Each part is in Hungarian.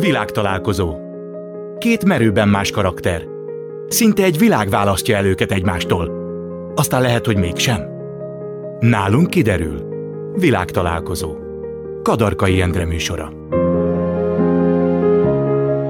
Világtalálkozó. Két merőben más karakter. Szinte egy világ választja el őket egymástól. Aztán lehet, hogy mégsem. Nálunk kiderül. Világtalálkozó. Kadarkai Endre műsora.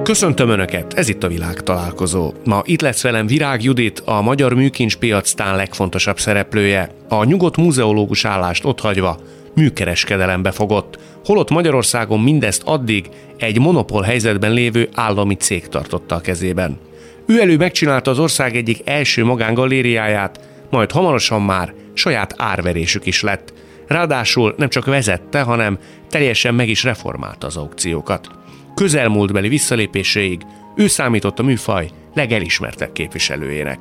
Köszöntöm Önöket, ez itt a Világtalálkozó. Ma itt lesz velem Virág Judit, a magyar műkincspiac tán legfontosabb szereplője. A nyugodt múzeológus állást otthagyva műkereskedelembe fogott, holott Magyarországon mindezt addig egy monopól helyzetben lévő állami cég tartotta a kezében. Ő elő megcsinálta az ország egyik első magángalériáját, majd hamarosan már saját árverésük is lett. Ráadásul nem csak vezette, hanem teljesen meg is reformálta az aukciókat. Közelmúltbeli visszalépéséig ő számított a műfaj legelismertebb képviselőjének.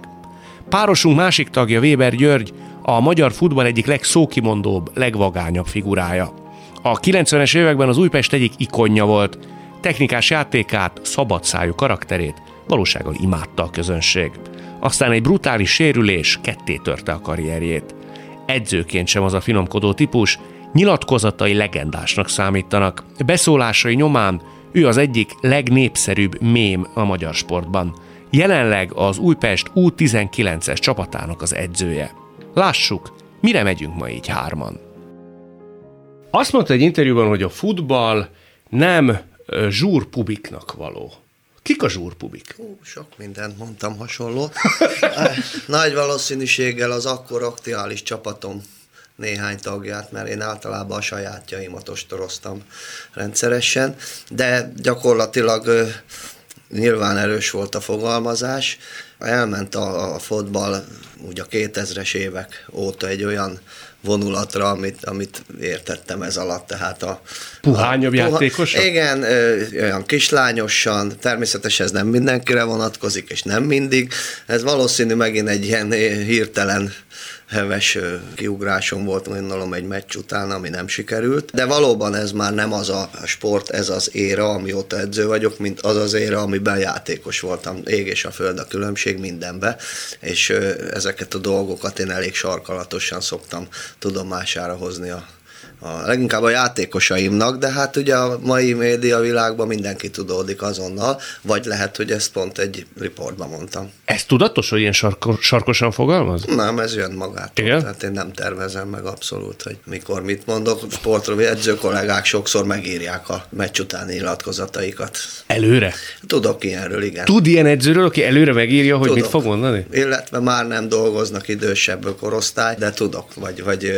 Párosunk másik tagja Véber György, a magyar futball egyik legszókimondóbb, legvagányabb figurája. A 90-es években az Újpest egyik ikonja volt, technikás játékát, szabadszájú karakterét valósággal imádta a közönség. Aztán egy brutális sérülés ketté törte a karrierjét. Edzőként sem az a finomkodó típus, nyilatkozatai legendásnak számítanak. Beszólásai nyomán ő az egyik legnépszerűbb mém a magyar sportban. Jelenleg az Újpest U19-es csapatának az edzője. Lássuk, mire megyünk ma így hárman. Azt mondta egy interjúban, hogy a futball nem zsúrpubiknak való. Kik a zsúrpubik? Sok mindent mondtam hasonló. Nagy valószínűséggel az akkor aktuális csapatom néhány tagját, mert én általában a sajátjaimat ostoroztam rendszeresen, de gyakorlatilag nyilván erős volt a fogalmazás. Elment a fotball úgy a 2000-es évek óta egy olyan vonulatra, amit értettem ez alatt, tehát a... Puhányabb játékosan? Igen, olyan kislányosan, természetesen ez nem mindenkire vonatkozik, és nem mindig. Ez valószínű megint egy ilyen hirtelen heves kiugrásom volt, mondom, egy meccs után, ami nem sikerült. De valóban ez már nem az a sport, ez az éra, amióta edző vagyok, mint az az éra, amiben játékos voltam. Ég és a föld a különbség mindenbe, és ezeket a dolgokat én elég sarkalatosan szoktam tudomására hozni leginkább a játékosaimnak, de hát ugye a mai média világban mindenki tudódik azonnal, vagy lehet, hogy ezt pont egy riportban mondtam. Ez tudatos, hogy ilyen sarkosan fogalmaz? Nem, ez jön magától. Igen? Tehát én nem tervezem meg abszolút, hogy mikor mit mondok. Sportrovi edző kollégák sokszor megírják a meccs utáni nyilatkozataikat. Előre? Tudok ilyenről, igen. Tud ilyen edzőről, aki előre megírja, hogy tudok. Mit fog mondani? Illetve már nem dolgoznak idősebb korosztály, de tudok, vagy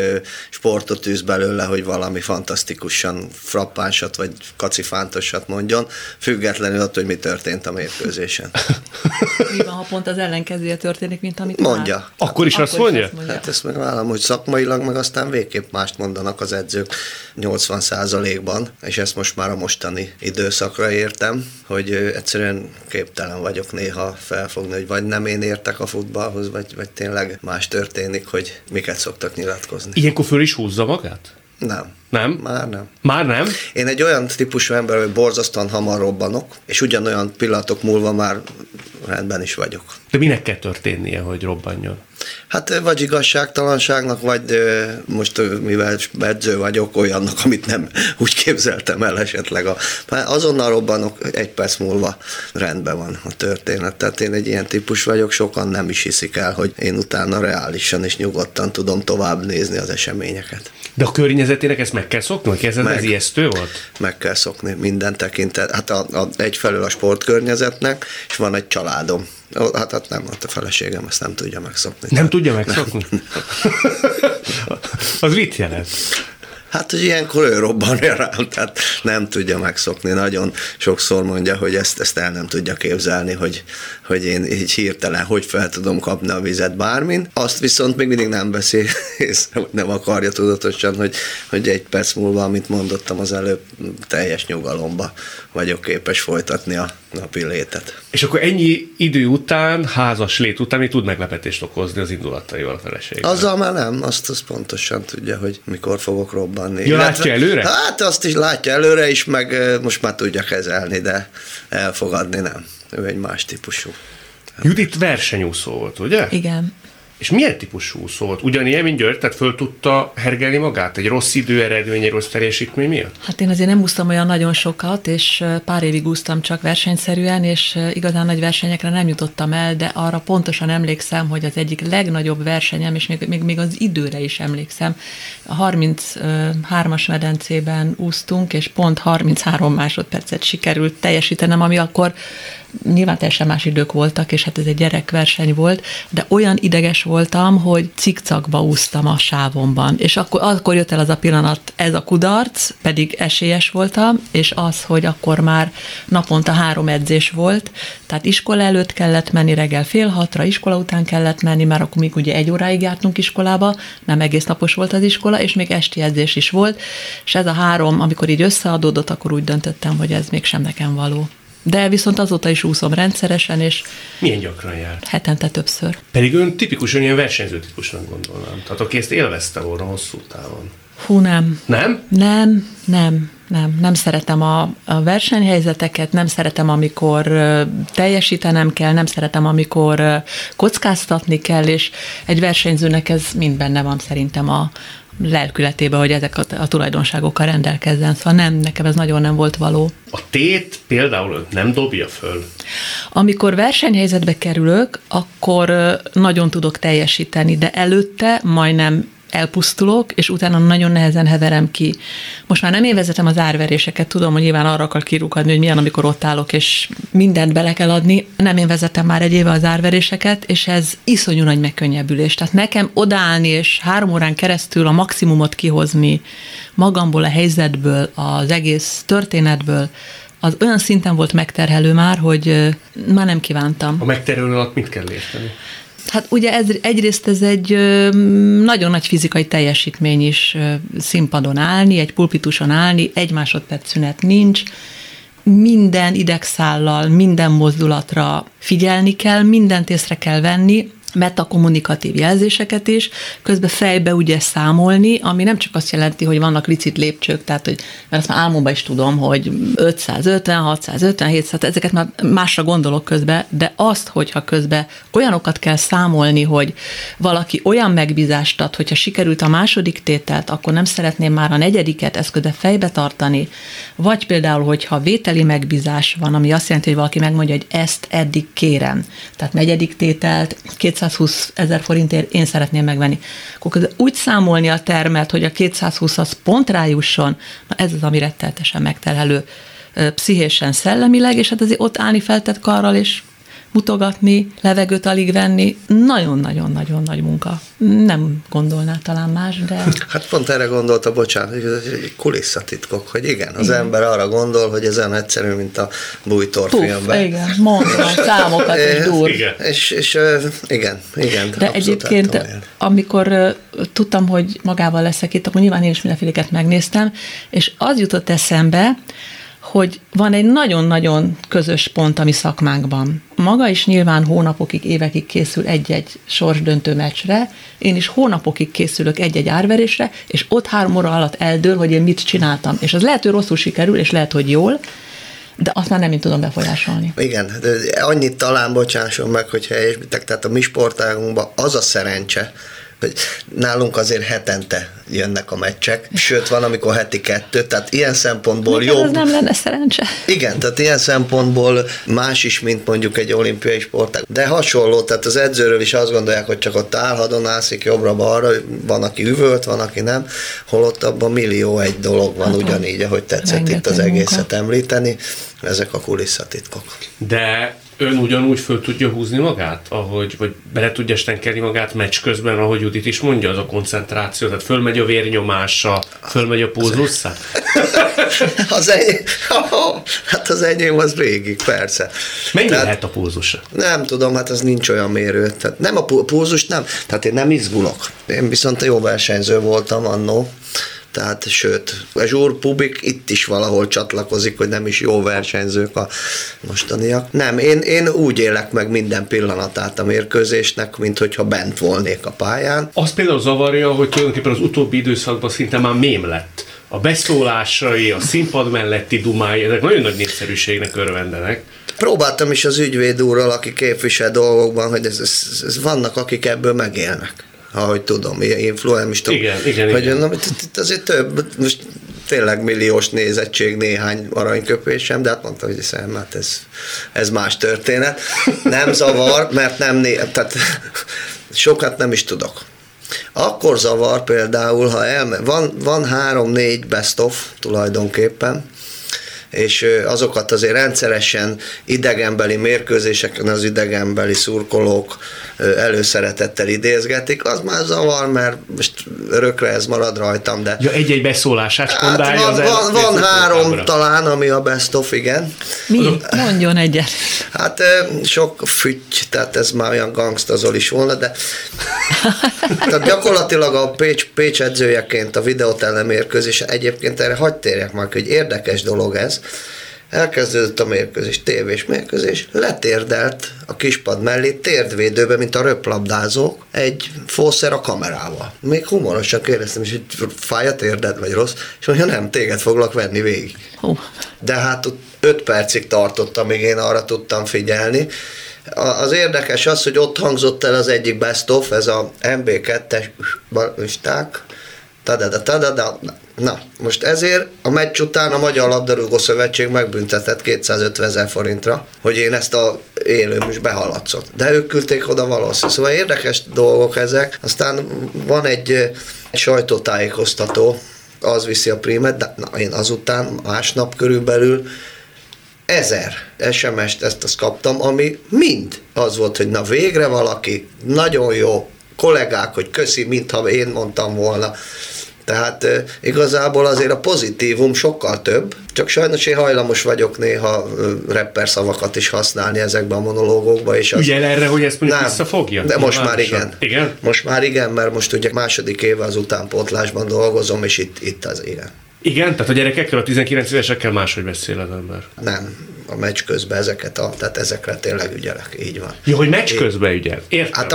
sportot űz belőle, hogy valami fantasztikusan frappánsat vagy kacifántosat mondjon, függetlenül attól, hogy mi történt a mérkőzésen. Mi van, ha pont az ellenkezője történik, mint amit mondja. Hát, akkor is azt mondja? Hát ezt megvállalom, hogy szakmailag meg aztán végképp mást mondanak az edzők 80%-ban, és ezt most már a mostani időszakra értem, hogy egyszerűen képtelen vagyok néha felfogni, hogy vagy nem én értek a futballhoz, vagy tényleg más történik, hogy miket szoktak nyilatkozni. Ilyenkor föl is húzza magát? Nem. Nem? Már nem. Már nem? Én egy olyan típusú ember, hogy borzasztóan hamar robbanok, és ugyanolyan pillanatok múlva már rendben is vagyok. De minek kell történnie, hogy robbanjon? Hát vagy igazságtalanságnak, vagy most mivel edző vagyok, olyannak, amit nem úgy képzeltem el esetleg. Azonnal robbanok, egy perc múlva rendben van a történet. Tehát én egy ilyen típus vagyok, sokan nem is hiszik el, hogy én utána reálisan és nyugodtan tudom tovább nézni az eseményeket. De a környezetének ezt meg kell szokni? Ez ijesztő volt? Meg kell szokni minden tekintet. Hát egyfelől a sportkörnyezetnek, és van egy családom. Hát nem, a feleségem ezt nem tudja megszokni. Nem tudja megszokni? Az mit jelent? Hát, hogy ilyenkor ő robbanja rám, tehát nem tudja megszokni. Nagyon sokszor mondja, hogy ezt el nem tudja képzelni, hogy én így hirtelen hogy fel tudom kapni a vizet bármin. Azt viszont még mindig nem beszél, és nem akarja tudatosan, hogy egy perc múlva, amit mondottam az előbb, teljes nyugalomba vagyok képes folytatni a napi létet. És akkor ennyi idő után, házas lét után, mi tud meglepetést okozni az indulataival a feleségben? Azzal már nem, azt pontosan tudja, hogy mikor fogok robbanni. Ja, látja előre? Hát azt is látja előre is, meg most már tudja kezelni, de elfogadni nem. Ő egy más típusú. Judit versenyúszó volt, ugye? Igen. És milyen típusú szólt? Ugyanilyen, mint György, tehát föl tudta hergelni magát egy rossz időeredménye, rossz teljesítmény miatt? Hát én azért nem úsztam olyan nagyon sokat, és pár évig úsztam csak versenyszerűen, és igazán nagy versenyekre nem jutottam el, de arra pontosan emlékszem, hogy az egyik legnagyobb versenyem, és még az időre is emlékszem, a 33-as medencében úsztunk, és pont 33 másodpercet sikerült teljesítenem, ami akkor nyilván teljesen más idők voltak, és hát ez egy gyerekverseny volt, de olyan ideges voltam, hogy cikcakba úsztam a sávomban. És akkor jött el az a pillanat, ez a kudarc, pedig esélyes voltam, és az, hogy akkor már naponta 3 edzés volt, tehát iskola előtt kellett menni, reggel 5:30, iskola után kellett menni, már akkor még ugye 1 óráig jártunk iskolába, nem egész napos volt az iskola, és még esti edzés is volt, és ez a 3, amikor így összeadódott, akkor úgy döntöttem, hogy ez mégsem nekem való. De viszont azóta is úszom rendszeresen, és... Milyen gyakran járt? Hetente többször. Pedig ön tipikusan ilyen versenyző típusnak gondolnám. Tehát aki ezt élvezte volna hosszú távon. Hú, nem. Nem? Nem. Nem szeretem a versenyhelyzeteket, nem szeretem, amikor teljesítenem kell, nem szeretem, amikor kockáztatni kell, és egy versenyzőnek ez mind benne van szerintem a lelkületében, hogy ezek a tulajdonságokkal rendelkezzen. Szóval nem, nekem ez nagyon nem volt való. A tét például nem dobja föl? Amikor versenyhelyzetbe kerülök, akkor nagyon tudok teljesíteni, de előtte majdnem elpusztulok, és utána nagyon nehezen heverem ki. Most már nem én vezetem az árveréseket, tudom, hogy nyilván arra akar kirúgni, hogy milyen, amikor ott állok, és mindent bele kell adni. Nem én vezetem már egy éve az árveréseket, és ez iszonyú nagy megkönnyebbülés. Tehát nekem odaállni, és 3 órán keresztül a maximumot kihozni magamból, a helyzetből, az egész történetből, az olyan szinten volt megterhelő már, hogy már nem kívántam. A megterhelő alatt mit kell érteni? Hát ugye egyrészt ez egy nagyon nagy fizikai teljesítmény is, színpadon állni, egy pulpituson állni, 1 másodperc szünet nincs, minden idegszállal, minden mozdulatra figyelni kell, mindent észre kell venni, metakommunikatív jelzéseket is, közben fejbe ugye számolni, ami nem csak azt jelenti, hogy vannak licit lépcsők, tehát, hogy, mert azt már álmomban is tudom, hogy 550, 650, 700, ezeket már másra gondolok közben, de azt, hogyha közben olyanokat kell számolni, hogy valaki olyan megbízást ad, hogyha sikerült a második tételt, akkor nem szeretném már a negyediket, ezt közben fejbe tartani, vagy például, hogyha vételi megbízás van, ami azt jelenti, hogy valaki megmondja, hogy ezt eddig kérem, tehát negyedik tételt, 220 000 forintért én szeretném megvenni. Akkor úgy számolni a termet, hogy a 220 az pont rájusson, na ez az, ami retteltesen megterhelő pszichésen, szellemileg, és hát azért ott állni feltett karral, és mutogatni, levegőt alig venni, nagyon-nagyon-nagyon nagy munka. Nem gondolná talán más, de... Hát pont erre gondolta, bocsánat, hogy ez egy kulisszatitkok, hogy igen, az ember arra gondol, hogy ez olyan egyszerű, mint a Bújtor filmben. Igen, mondta, számokat és dur. Igen. De egyébként, amikor tudtam, hogy magával leszek itt, akkor nyilván én is mindenféleket megnéztem, és az jutott eszembe, hogy van egy nagyon-nagyon közös pont a mi szakmánkban. Maga is nyilván hónapokig, évekig készül egy-egy sorsdöntő meccsre, én is hónapokig készülök egy-egy árverésre, és ott 3 óra alatt eldől, hogy én mit csináltam. És az lehet, hogy rosszul sikerül, és lehet, hogy jól, de azt már nem én tudom befolyásolni. Igen, annyit talán bocsásson meg, hogy helyesbitek, tehát a mi sportágunkban az a szerencse, hogy nálunk azért hetente jönnek a meccsek, sőt van, amikor heti 2, tehát ilyen szempontból jobb. Ez nem lenne szerencse. Igen, tehát ilyen szempontból más is, mint mondjuk egy olimpiai sportág. De hasonló, tehát az edzőről is azt gondolják, hogy csak ott állhadon ászik jobbra-balra, van, aki üvölt, van, aki nem, holott abban millió egy dolog van, hát ugyanígy, ahogy tetszett itt az egészet említeni, ezek a kulisszatitkok. De ön ugyanúgy föl tudja húzni magát, ahogy, vagy bele tudja stenkelni magát meccs közben, ahogy Judit is mondja, az a koncentráció, tehát fölmegy a vérnyomása, fölmegy a pózlussza? Az enyém az végig, persze. Mennyi lehet a pózusa? Nem tudom, hát az nincs olyan mérő. Tehát nem a pózus, nem. Tehát én nem izgulok. Én viszont jó versenyző voltam annó. Tehát, sőt, a Zsúr Pubik itt is valahol csatlakozik, hogy nem is jó versenyzők a mostaniak. Nem, én úgy élek meg minden pillanatát a mérkőzésnek, mint hogyha bent volnék a pályán. Az például zavarja, hogy tulajdonképpen az utóbbi időszakban szinte már mém lett a beszólásai, a színpad melletti dumái, ezek nagyon nagy népszerűségnek örvendenek. Próbáltam is az ügyvéd úrral, aki képvisel dolgokban, hogy ez vannak, akik ebből megélnek, ahogy tudom, influencer. Igen. Mondom, azért több, most tényleg milliós nézettség, néhány aranyköpésem, de hát mondtam, hogy hiszem, hát ez más történet. Nem zavar, mert tehát sokat nem is tudok. Akkor zavar például, ha van 3-4 best of tulajdonképpen, és azokat azért rendszeresen idegenbeli mérkőzéseken az idegenbeli szurkolók előszeretettel idézgetik, az már zavar, mert most örökre ez marad rajtam, de... Ja, egy-egy beszólását spondálja hát van három talán, ami a best of, igen. Mi? Mondjon egyet. Hát sok füty, tehát ez már olyan Gangsta Zoli is volna, de tehát gyakorlatilag a Pécs edzőjeként a videótelen mérkőzés, egyébként erre hadd térjek már, hogy érdekes dolog ez. Elkezdődött a mérkőzés, tévés mérkőzés, letérdelt a kispad mellé térdvédőbe, mint a röplabdázók, egy fószer a kamerával. Még humorosan kérdeztem is, hogy fáj a térded, vagy rossz, és mondja, nem, téged foglak venni végig. De hát ott 5 percig tartott, amíg én arra tudtam figyelni. Az érdekes az, hogy ott hangzott el az egyik best of, ez a MB2-es baristák, Na, most ezért a meccs után a Magyar Labdarúgó Szövetség megbüntetett 250 000 forintra, hogy én ezt a élőm is behaladszok. De ők küldték oda valószínűleg. Szóval érdekes dolgok ezek. Aztán van egy sajtótájékoztató, az viszi a prímet, de na, én azután másnap körülbelül 1000 SMS-t ezt kaptam, ami mind az volt, hogy na végre valaki, nagyon jó kollégák, hogy köszi, mintha én mondtam volna. Tehát igazából azért a pozitívum sokkal több, csak sajnos én hajlamos vagyok néha rapper szavakat is használni ezekben a monológokban. Ügyel erre, hogy ezt mondjuk visszafogja? De most már igen. Most már igen, mert most ugye második éve az utánpótlásban dolgozom, és itt az igen. Igen? Tehát a gyerekekkel, a 19 évesekkel máshogy beszél az ember? Nem. A meccs közben tehát ezekre tényleg ügyelek, így van. Jó, hogy meccs közben ügyel? Értem. Hát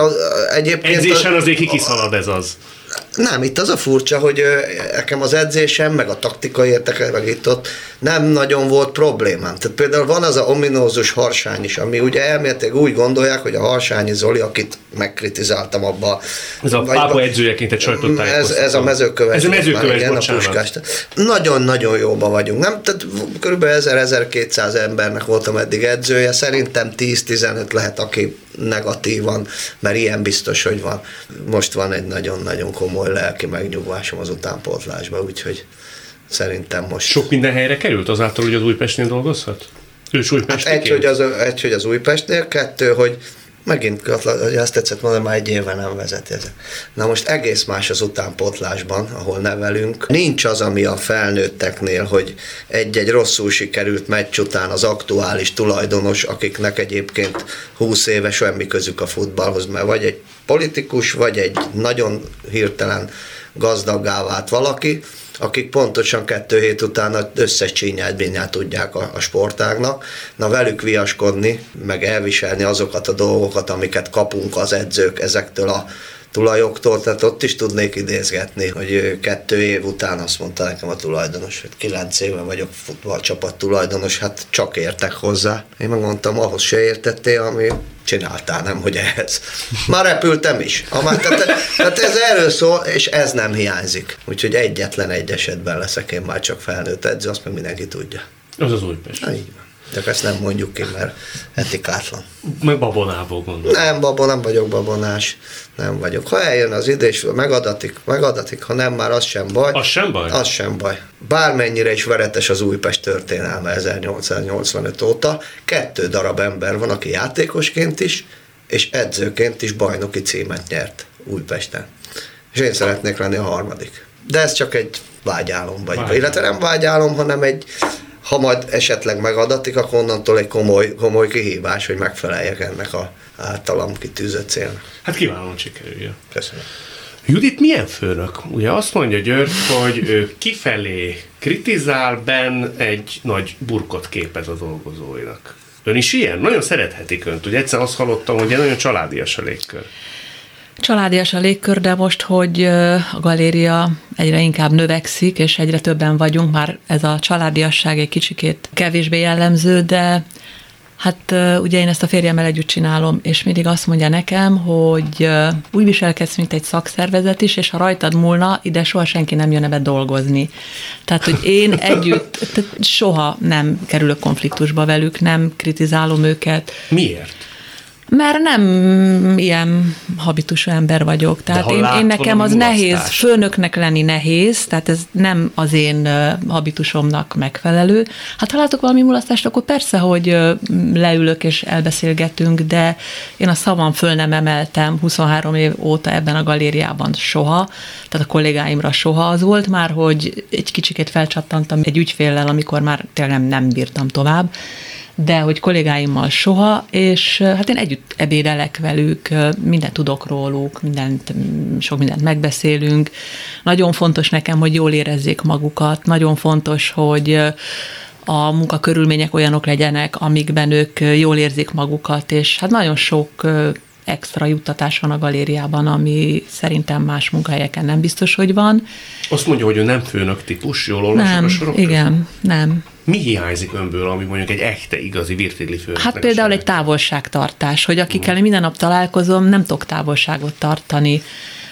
egyébként... Edzésen azért kikiszalad ez az. Nem, itt az a furcsa, hogy nekem az edzésem, meg a taktikai értekel, meg itt-ott nem nagyon volt problémám. Tehát például van az a ominózus Harsány is, ami ugye elméletileg úgy gondolják, hogy a Harsányi Zoli, akit megkritizáltam abban. Ez a pápa edzőjeként egy sajtótájékoztató. Ez a Mezőköves. Ez a Mezőköves, bocsánat. Nagyon-nagyon jóban vagyunk, nem? Tehát kb. 1000-1200 embernek voltam eddig edzője, szerintem 10-15 lehet, aki negatívan, mert ilyen biztos, hogy van. Most van egy nagyon-nagyon komoly lelki megnyugvásom az utánpótlásban, úgyhogy szerintem most... Sok minden helyre került azáltal, hogy az Újpestnél dolgozhat? Egy, hogy az Újpestnél, 2, hogy megint, hogy azt tetszett mondani, már 1 éve nem vezeti ezek. Na most egész más az utánpótlásban, ahol nevelünk. Nincs az, ami a felnőtteknél, hogy egy-egy rosszul sikerült meccs után az aktuális tulajdonos, akiknek egyébként 20 éve semmi közük a futballhoz, mert vagy egy politikus, vagy egy nagyon hirtelen gazdaggá vált valaki, akik pontosan 2 hét után az összes csínyát-binyát tudják a sportágnak. Na velük viaskodni, meg elviselni azokat a dolgokat, amiket kapunk az edzők ezektől a tulajoktól, tehát ott is tudnék idézgetni, hogy 2 év után azt mondta nekem a tulajdonos, hogy 9 éve vagyok futballcsapat tulajdonos, hát csak értek hozzá. Én megmondtam, ahhoz se értettél, ami csináltál, nem, hogy ehhez. Már repültem is. Tehát ez erről szól, és ez nem hiányzik. Úgyhogy egyetlen egy esetben leszek én már csak felnőtt edző, azt meg mindenki tudja. Az az Újpest. Na, így van. Csak ezt nem mondjuk ki, mert etikátlan. Meg babonából gondolom. Nem vagyok babonás. Nem vagyok. Ha eljön az idő, és megadatik, ha nem, már az sem baj. Az sem baj? Az sem baj. Bármennyire is veretes az Újpest történelme 1885 óta, 2 darab ember van, aki játékosként is, és edzőként is bajnoki címet nyert Újpesten. És én szeretnék lenni a harmadik. De ez csak egy vágyálom vagy. Illetve nem vágyálom, hanem egy... Ha majd esetleg megadatik, akkor onnantól egy komoly kihívás, hogy megfeleljek ennek az általam kitűzött célnak. Hát kívánom, sikerüljön. Köszönöm. Judit milyen főnök? Ugye azt mondja György, hogy ő kifelé kritizál, benn egy nagy burkot képez a dolgozóinak. Ön is ilyen? Nagyon szerethetik önt. Ugye egyszer azt hallottam, hogy nagyon családias a légkör. Családias a légkör, de most, hogy a galéria egyre inkább növekszik, és egyre többen vagyunk, már ez a családiasság egy kicsikét kevésbé jellemző, de hát ugye én ezt a férjemmel együtt csinálom, és mindig azt mondja nekem, hogy úgy viselkedsz, mint egy szakszervezet is, és ha rajtad múlna, ide soha senki nem jönne be dolgozni. Tehát, hogy én együtt soha nem kerülök konfliktusba velük, nem kritizálom őket. Miért? Mert nem ilyen habitusú ember vagyok. Tehát én nekem az nehéz, főnöknek lenni nehéz, tehát ez nem az én habitusomnak megfelelő. Hát ha látok valami mulasztást, akkor persze, hogy leülök és elbeszélgetünk, de én a szavam föl nem emeltem 23 év óta ebben a galériában soha, tehát a kollégáimra soha. Az volt már, hogy egy kicsikét felcsattantam egy ügyféllel, amikor már tényleg nem bírtam tovább, de hogy kollégáimmal soha, és hát én együtt ebédelek velük, mindent tudok róluk, sok mindent megbeszélünk. Nagyon fontos nekem, hogy jól érezzék magukat, nagyon fontos, hogy a munkakörülmények olyanok legyenek, amikben ők jól érzik magukat, és hát nagyon sok extra juttatás van a galériában, ami szerintem más munkahelyeken nem biztos, hogy van. Azt mondja, hogy ő nem főnök típus, jól olvasok a sorok? Igen, nem. Mi hiányzik önből, ami mondjuk egy echte, igazi virtigli főnöknek? Hát például egy távolságtartás, hogy akikkel minden nap találkozom, nem tudok távolságot tartani.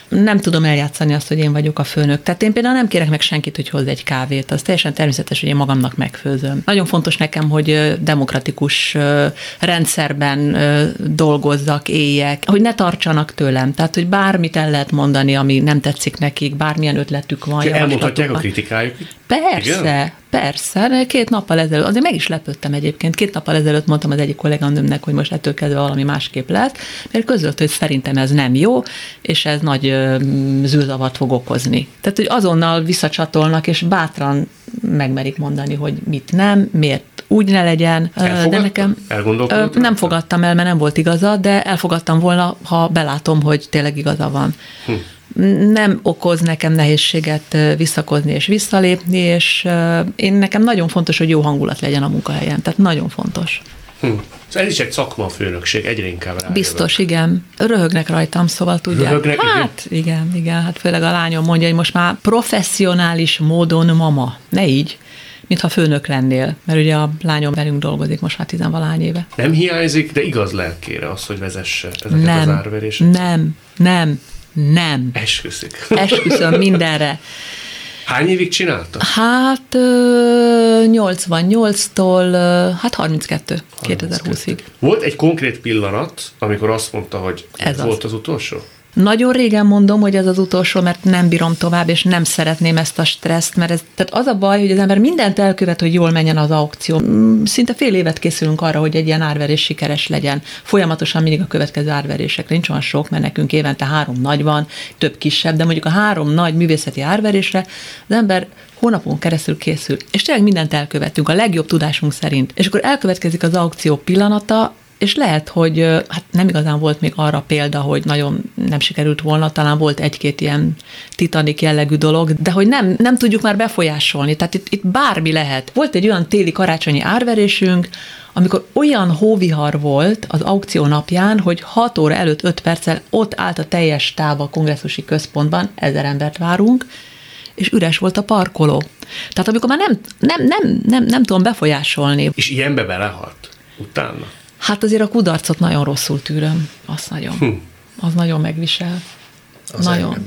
Nem tudom eljátszani azt, hogy én vagyok a főnök. Tehát én például nem kérek meg senkit, hogy hozz egy kávét. Az teljesen természetes, hogy én magamnak megfőzöm. Nagyon fontos nekem, hogy demokratikus rendszerben dolgozzak, éljek, hogy ne tartsanak tőlem. Tehát, hogy bármit el lehet mondani, ami nem tetszik nekik, bármilyen ötletük van. Elmondhatják a kritikájukat? Persze. Igen? Persze, 2 nappal ezelőtt, azért meg is lepődtem egyébként, 2 nappal ezelőtt mondtam az egyik kolléganőmnek, hogy most ettől kezdve valami másképp lesz, mert közölt, hogy szerintem ez nem jó, és ez nagy zűrzavart fog okozni. Tehát, hogy azonnal visszacsatolnak, és bátran megmerik mondani, hogy mit nem, miért úgy ne legyen. De nekem nem fogadtam el, mert nem volt igaza, de elfogadtam volna, ha belátom, hogy tényleg igaza van. Nem okoz nekem nehézséget visszakozni és visszalépni, és én nekem nagyon fontos, hogy jó hangulat legyen a munkahelyen, tehát nagyon fontos. Szóval ez is egy szakmafőnökség, egyre inkább rájövök. Biztos, igen. Röhögnek rajtam, szóval tudják. Röhögnek, hát igen, hát főleg a lányom mondja, hogy most már professzionális módon mama, ne így, mintha főnök lennél, mert ugye a lányom velünk dolgozik most már 10-valahány éve. Nem hiányzik, de igaz lelkére az, hogy vezesse ezeket az árveréseket? Nem. Esküszik. Esküszöm mindenre. Hány évig csinálta? Hát 88-tól, hát 32, 2020-ig. Volt egy konkrét pillanat, amikor azt mondta, hogy ez volt az utolsó? Nagyon régen mondom, hogy ez az utolsó, mert nem bírom tovább, és nem szeretném ezt a stresszt, mert tehát az a baj, hogy az ember mindent elkövet, hogy jól menjen az aukció. Szinte fél évet készülünk arra, hogy egy ilyen árverés sikeres legyen. Folyamatosan mindig a következő árverésekre, nincs olyan sok, mert nekünk évente 3 nagy van, több kisebb, de mondjuk a 3 nagy művészeti árverésre az ember hónapon keresztül készül, és tényleg mindent elkövetünk, a legjobb tudásunk szerint. És akkor elkövetkezik az aukció pillanata, és lehet, hogy hát nem igazán volt még arra példa, hogy nagyon nem sikerült volna, talán volt 1-2 ilyen Titanic jellegű dolog, de hogy nem tudjuk már befolyásolni, tehát itt bármi lehet. Volt egy olyan téli-karácsonyi árverésünk, amikor olyan hóvihar volt az aukció napján, hogy 6 óra előtt 5 perccel ott állt a teljes táv a kongresszusi központban, 1000 embert várunk, és üres volt a parkoló. Tehát amikor már nem tudom befolyásolni. És ilyenbe belehalt utána? Hát azért a kudarcot nagyon rosszul tűröm. Az nagyon megvisel. Az nagyon.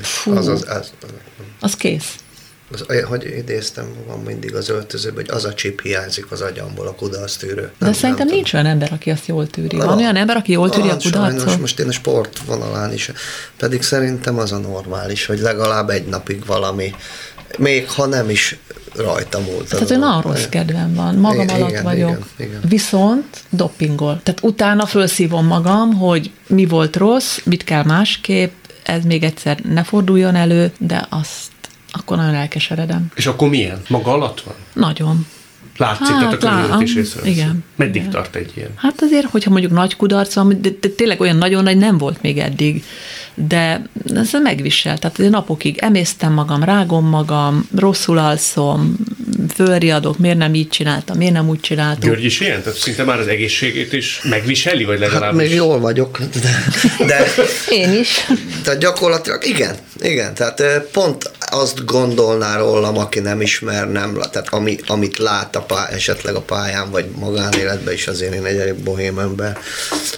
Az kész. Hogy idéztem, van mindig az öltözőben, hogy az a csip hiányzik az agyamból, a kudarctűrő. De szerintem nincs olyan ember, aki azt jól tűri. Van olyan ember, aki jól tűri a kudarcot? Sajnos, most én a sportvonalán is. Pedig szerintem az a normális, hogy legalább egy napig valami, még ha nem is rajta múlt. Tehát nagyon rossz kedvem van, magam alatt vagyok, igen. Viszont dopingol. Tehát utána fölszívom magam, hogy mi volt rossz, mit kell másképp, ez még egyszer ne forduljon elő, de azt akkor nagyon elkeseredem. És akkor milyen? Maga alatt van? Nagyon. Látszik, tehát a körülményt is észreveszi. Meddig tart egy ilyen? Hát azért, hogyha mondjuk nagy kudarc van, de tényleg olyan nagyon nagy nem volt még eddig, de ez megvisel, tehát napokig emésztem magam, rágom magam, rosszul alszom, fölriadok, miért nem így csináltam, miért nem úgy csináltam. György is ilyen? Tehát szinte már az egészségét is megviseli, vagy legalábbis? Hát még jól vagyok. De én is. Tehát gyakorlatilag igen, tehát pont azt gondolná rólam, aki nem ismer, nem, tehát amit lát esetleg a pályán, vagy magánéletben is, azért én egy bohém ember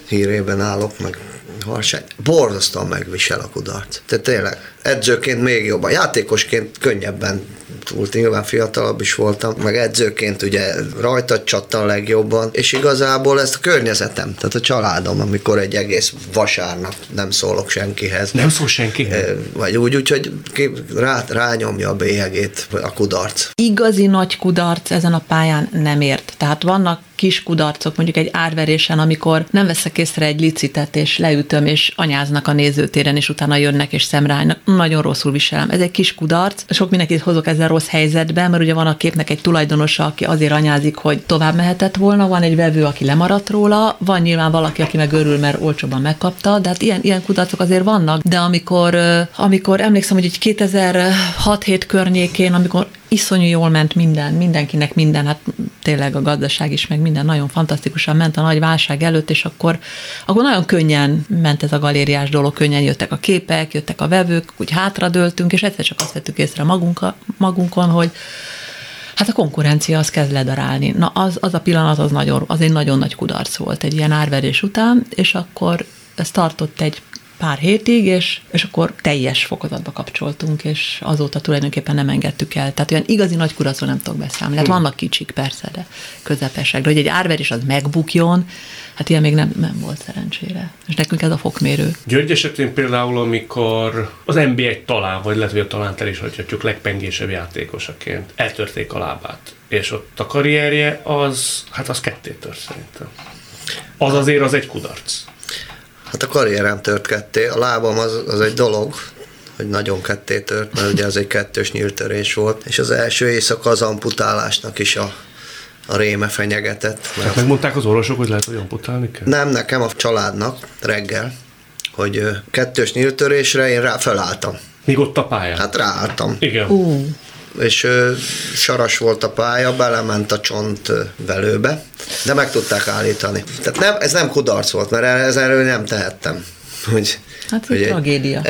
hírében állok, meg Harsány. Borzasztóan megvisel a kudarc. Tehát tényleg, edzőként még jobban, játékosként könnyebben túlt, nyilván fiatalabb is voltam, meg edzőként ugye rajtad csattan legjobban, és igazából ezt a környezetem, tehát a családom, amikor egy egész vasárnap nem szólok senkihez. Nem szól senkihez? Vagy úgy, hogy rányomja a bélyegét a kudarc. Igazi nagy kudarc ezen a pályán nem ért. Tehát vannak kis kudarcok, mondjuk egy árverésen, amikor nem veszek észre egy licitet, és leütöm, és anyáznak a nézőtéren, és utána jönnek, és szemránynak. Nagyon rosszul viselem. Ez egy kis kudarc. Sok mindenkit hozok ezzel rossz helyzetben, mert ugye van a képnek egy tulajdonosa, aki azért anyázik, hogy tovább mehetett volna, van egy vevő, aki lemaradt róla, van nyilván valaki, aki meg örül, mert olcsóban megkapta, de hát ilyen kudarcok azért vannak. De amikor emlékszem, hogy egy 2006-7 környékén, amikor iszonyú jól ment mindenkinek minden, hát tényleg a gazdaság is, meg minden nagyon fantasztikusan ment a nagy válság előtt, és akkor nagyon könnyen ment ez a galériás dolog, könnyen jöttek a képek, jöttek a vevők, úgy hátradőltünk, és egyszer csak azt vettük észre magunkon, hogy hát a konkurencia az kezd ledarálni. Na az a pillanat, az egy nagyon nagy kudarc volt egy ilyen árverés után, és akkor ez tartott egy pár hétig, és akkor teljes fokozatba kapcsoltunk, és azóta tulajdonképpen nem engedtük el. Tehát olyan igazi nagy kudarcról nem tudok beszámolni. Hát vannak kicsik persze, de közepesek. De hogy egy árverés az megbukjon, hát ilyen még nem volt szerencsére. És nekünk ez a fokmérő. György esetén például, amikor az NB1 talán, vagy lehet, hogy a talánt el is hagyhatjuk legpengésebb játékosaként, eltörték a lábát. És ott a karrierje az ketté tört szerintem. Az azért az egy kudarc. Hát a karrierem tört ketté, a lábam az egy dolog, hogy nagyon ketté tört, mert ugye az egy kettős nyíltörés volt, és az első éjszaka az amputálásnak is a réme fenyegetett. Hát megmondták az orvosok, hogy lehet, hogy amputálni kell? Nem, nekem, a családnak reggel, hogy kettős nyíltörésre én rá felálltam. Még ott a pályán? Hát ráálltam. Igen. És saras volt a pálya, belement a csont velőbe, de meg tudták állítani. Tehát ez nem kudarc volt, mert erről nem tehettem. Hogy tragédia.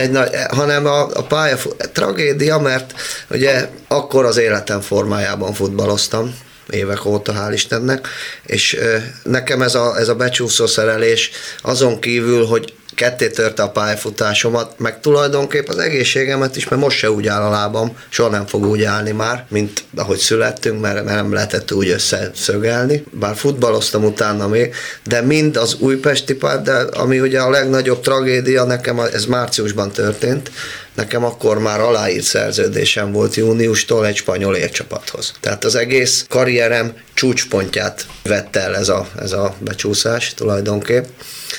Hanem a pálya tragédia, mert ugye akkor az életem formájában futballoztam, évek óta, hál' Istennek, és nekem ez a becsúszó szerelés azon kívül, hogy ketté törte a pályafutásomat, meg tulajdonképpen az egészségemet is, mert most se úgy áll a lábam, soha nem fog úgy állni már, mint ahogy születtünk, mert nem lehetett úgy összeszögelni. Bár futballoztam utána még, de mind az újpesti pályán, ami ugye a legnagyobb tragédia nekem, ez márciusban történt, nekem akkor már aláírt szerződésem volt júniustól egy spanyol élcsapathoz. Tehát az egész karrierem csúcspontját vett el ez a becsúszás tulajdonképp.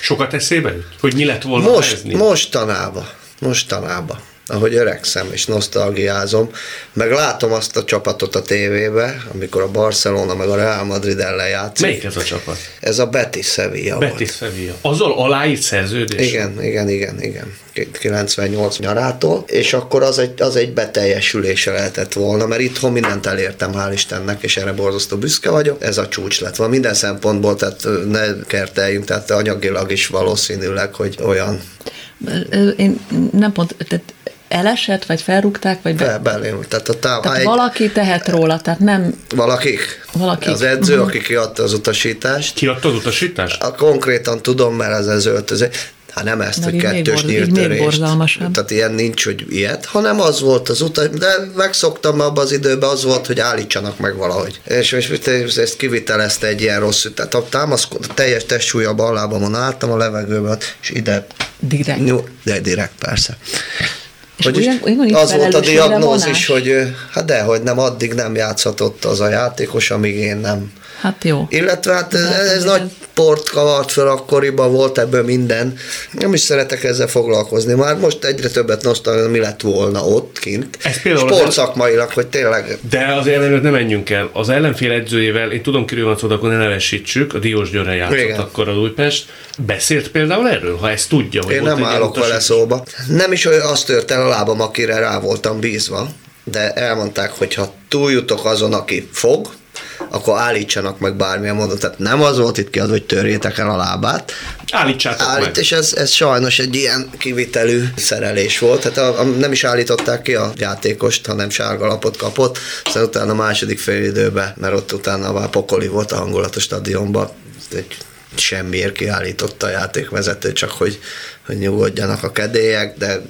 Sokat eszébe jut? Hogy mi lett volna helyezni? Mostanában, ahogy öregszem és nosztalgiázom, meg látom azt a csapatot a tévébe, amikor a Barcelona meg a Real Madrid ellen játszik. Melyik ez a csapat? Ez a Betis Sevilla volt. Betis Sevilla. Azzal aláírt szerződés? Igen. 98 nyarától, és akkor az egy beteljesülése lehetett volna, mert itthon mindent elértem, hál' Istennek, és erre borzasztó büszke vagyok. Ez a csúcs lett volna. Minden szempontból, tehát ne kerteljünk, tehát anyagilag is valószínűleg, hogy olyan. Én nem pont, tehát elesett, vagy felrúgták, vagy belém. Tehát valaki tehet róla, tehát nem... Valakik. Az edző, aki kiadta az utasítást. Kiadta az utasítást? Konkrétan tudom, mert ez az öltöző. Hát nem ezt, de hogy kettős nyíltörést. Tehát ilyen nincs, hogy ilyet, hanem az volt az utas, de megszoktam abban az időben, az volt, hogy állítsanak meg valahogy. És ezt kivitelezte egy ilyen rossz üt. Tehát a teljes testsúly a bal lábamon álltam a levegőben, és ide... Direkt, persze. Az volt a diagnózis, hogy hát dehogy nem, addig nem játszhatott az a játékos, amíg én nem. Hát jó. Illetve hát ez nagy port kavart fel akkoriban, volt ebből minden. Nem is szeretek ezzel foglalkozni. Már most egyre többet nosztalgiázom, mi lett volna ott kint. Sportszakmailag, hogy tényleg. De az ellenőt nem menjünk el. Az ellenfél edzőjével, én tudom, kiről van szó, akkor ne nevesítsük, a Diós Győrrel játszott akkor az Újpest. Beszélt például erről, ha ezt tudja? Hogy én nem állok vele szóba. Nem is az tört el a lábam, akire rá voltam bízva. de elmondták, hogy ha túljutok azon, aki fog, akkor állítsanak meg bármilyen módon. Tehát nem az volt itt kiadva, hogy törjétek el a lábát. Állítsátok meg. És ez sajnos egy ilyen kivitelű szerelés volt. Tehát nem is állították ki a játékost, hanem sárga lapot kapott. Aztán utána a második félidőben, mert ott utána már pokoli volt a hangulatos stadionban. Semmiért kiállította a játékvezető, csak hogy nyugodjanak a kedélyek, de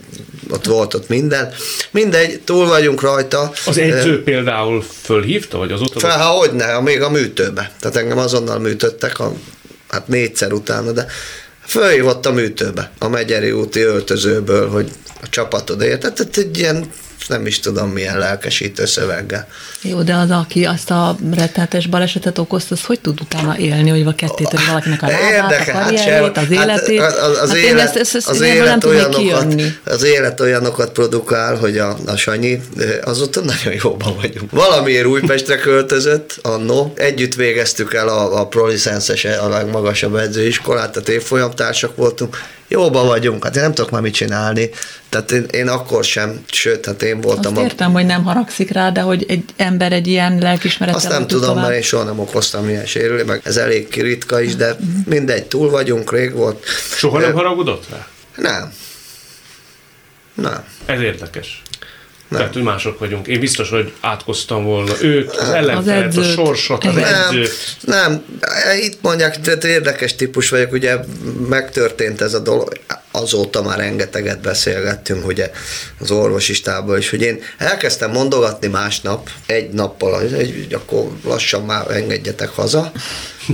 ott volt minden. Mindegy, túl vagyunk rajta. Az edző például fölhívta, vagy azóta? Hogyne, még a műtőbe. Tehát engem azonnal műtöttek, hát 4-szer utána, de fölhívott a műtőbe, a Megyeri úti öltözőből, hogy a csapatod érted, tehát egy ilyen nem is tudom milyen lelkesítő szöveggel. Jó, de az, aki azt a rettenetes balesetet okozta, az hogy tud utána élni, hogy valakinek a lábát, a karrierjét, az életét? Az élet olyanokat produkál, hogy a Sanyi, azóta nagyon jóban vagyunk. Valamiért Újpestre költözött anno, együtt végeztük el a prolicenszes, a legmagasabb edzőiskolát, tehát évfolyamtársak voltunk, jóban vagyunk, hát én nem tudok már mit csinálni. Tehát én akkor sem, sőt, hát én voltam. Azt értem, hogy nem haragszik rá, de hogy egy ember egy ilyen lelkismerettel. Azt nem tudom, mert én soha nem okoztam ilyen sérülést, meg ez elég ritka is, de mindegy, túl vagyunk, rég volt. Soha nem haragudott rá? Nem. Ez érdekes. Nem. Tehát, hogy mások vagyunk. Én biztos, hogy átkoztam volna őt, az ellenfelet, a sorsot, az edzőt. Nem, itt mondják, tehát érdekes típus vagyok, ugye megtörtént ez a dolog, azóta már rengeteget beszélgettünk, ugye az orvosistából is, hogy én elkezdtem mondogatni másnap, egy nappal, hogy akkor lassan már engedjetek haza,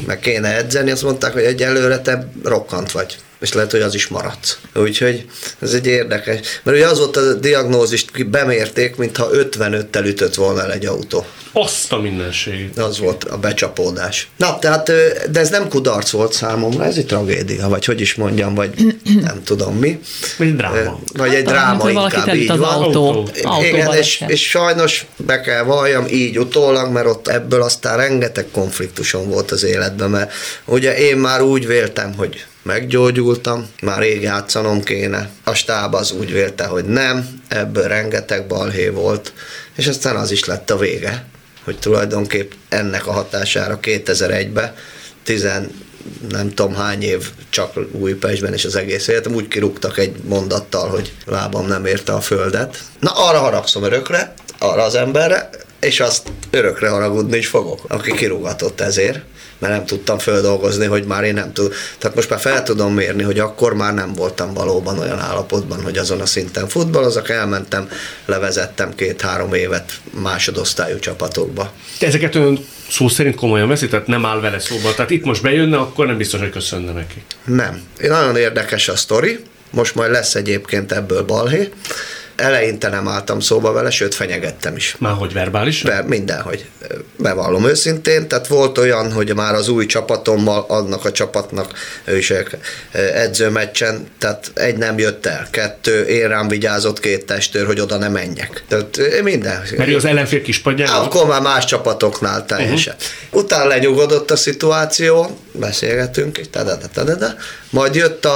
meg kéne edzeni, azt mondták, hogy egyelőre te rokkant vagy. És lehet, hogy az is maradsz. Úgyhogy ez egy érdekes. Mert ugye az volt a diagnózist, bemérték, mintha 55-tel ütött volna el egy autó. Azt a mindenség. Az volt a becsapódás. Na, tehát, de ez nem kudarc volt számomra, ez egy tragédia, vagy hogy is mondjam, vagy nem tudom mi. Egy dráma. Vagy egy dráma inkább, így van. Autó. Igen, és sajnos be kell valljam így utólag, mert ott ebből aztán rengeteg konfliktusom volt az életben, mert ugye én már úgy véltem, hogy meggyógyultam, már rég játszanom kéne. A stáb az úgy vélte, hogy nem, ebből rengeteg balhé volt, és aztán az is lett a vége, hogy tulajdonképp ennek a hatására 2001-ben 10 nem tudom hány év csak Újpestben és az egész életem úgy kirúgtak egy mondattal, hogy lábam nem érte a földet. Na arra haragszom örökre, arra az emberre, és azt örökre haragudni is fogok, aki kirúgatott ezért, mert nem tudtam földolgozni, hogy már én nem tudom. Tehát most már fel tudom mérni, hogy akkor már nem voltam valóban olyan állapotban, hogy azon a szinten futballozok, elmentem, levezettem 2-3 évet másodosztályú csapatokba. De ezeket ön szó szerint komolyan veszi, tehát nem áll vele szóba. Tehát itt most bejönne, akkor nem biztos, hogy köszönne neki. Nem. Nagyon érdekes a sztori. Most majd lesz egyébként ebből balhé. Eleinte nem álltam szóba vele, sőt fenyegettem is. Márhogy verbálisan? Mindenhogy. Bevallom őszintén, tehát volt olyan, hogy már az új csapatommal, annak a csapatnak, ő is edzőmeccsen, tehát egy nem jött el, 2, én rám vigyázott 2 testőr, hogy oda ne menjek. Tehát minden. Mert az ellenfél kispadjára? Akkor már más csapatoknál teljesen. Uh-huh. Utána lenyugodott a szituáció, beszélgetünk, majd jött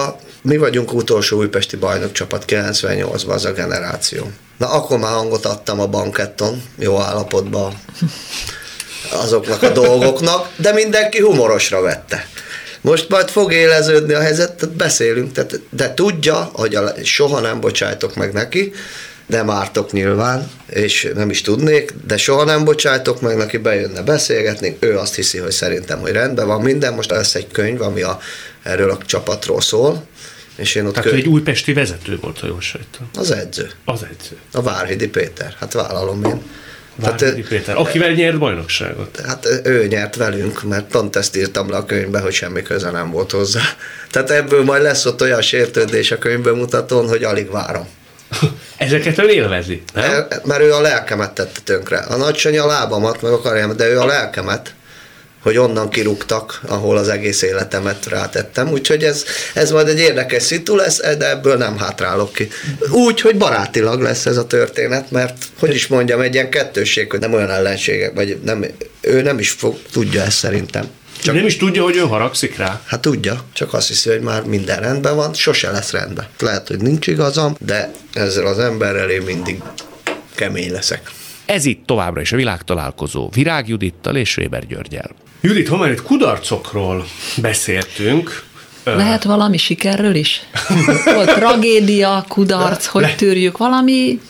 mi vagyunk utolsó újpesti bajnokcsapat 98-ban, az a generáció. Na, akkor már hangot adtam a banketton, jó állapotban azoknak a dolgoknak, de mindenki humorosra vette. Most majd fog éleződni a helyzet, beszélünk, de tudja, hogy soha nem bocsájtok meg neki, nem ártok nyilván, és nem is tudnék, de soha nem bocsájtok meg neki, bejönne beszélgetni, ő azt hiszi, hogy szerintem, hogy rendben van minden, most lesz egy könyv, ami erről a csapatról szól. És én ott tehát egy újpesti vezető volt, ha jól sejtem. Az edző. A Várhidi Péter, hát vállalom én. Várhidi Péter, akivel nyert bajnokságot. Hát ő nyert velünk, mert pont ezt írtam le a könyvbe, hogy semmi köze nem volt hozzá. Tehát ebből majd lesz ott olyan sértődés a könyvben mutatón, hogy alig várom. Ezeket ön élvezi, nem? Mert ő a lelkemet tette tönkre. A Nagy Sanyi a lábamat, meg a karjamat, de ő a lelkemet, hogy onnan kirúgtak, ahol az egész életemet rátettem. Úgyhogy ez majd egy érdekes szitu lesz, de ebből nem hátrálok ki. Úgy, hogy barátilag lesz ez a történet, mert, hogy is mondjam, egy ilyen kettősség, hogy nem olyan ellenségek, vagy nem, ő nem is tudja ezt szerintem. Csak nem is tudja, hogy ő haragszik rá? Hát tudja, csak azt hiszi, hogy már minden rendben van, sose lesz rendben. Lehet, hogy nincs igazam, de ezzel az emberrel én mindig kemény leszek. Ez itt továbbra is a Világtalálkozó Virág Judittal és Véber Györgyel. Judit, ha már itt kudarcokról beszéltünk... Lehet valami sikerről is? Volt tragédia, kudarc, hogy tűrjük valami...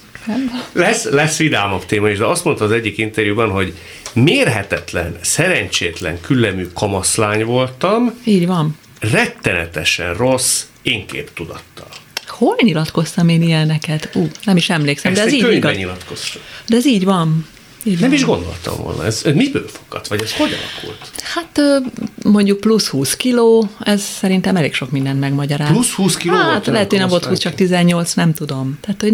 Lesz vidámabb téma is, de azt mondta az egyik interjúban, hogy mérhetetlen, szerencsétlen, küllemű kamaszlány voltam. Így van. Rettenetesen rossz énképtudattal. Hol nyilatkoztam én ilyeneket? Nem is emlékszem, ezt de ez így igaz. Könyvben nyilatkoztam. De ez így van. Nem is gondoltam volna. Ez miből fakadt? Vagy ez hogy alakult? Hát mondjuk plusz 20 kiló, ez szerintem elég sok mindent megmagyaráz. Plusz 20 kiló? Hát lehet, hogy nem volt 20, csak 18, nem tudom. Tehát, hogy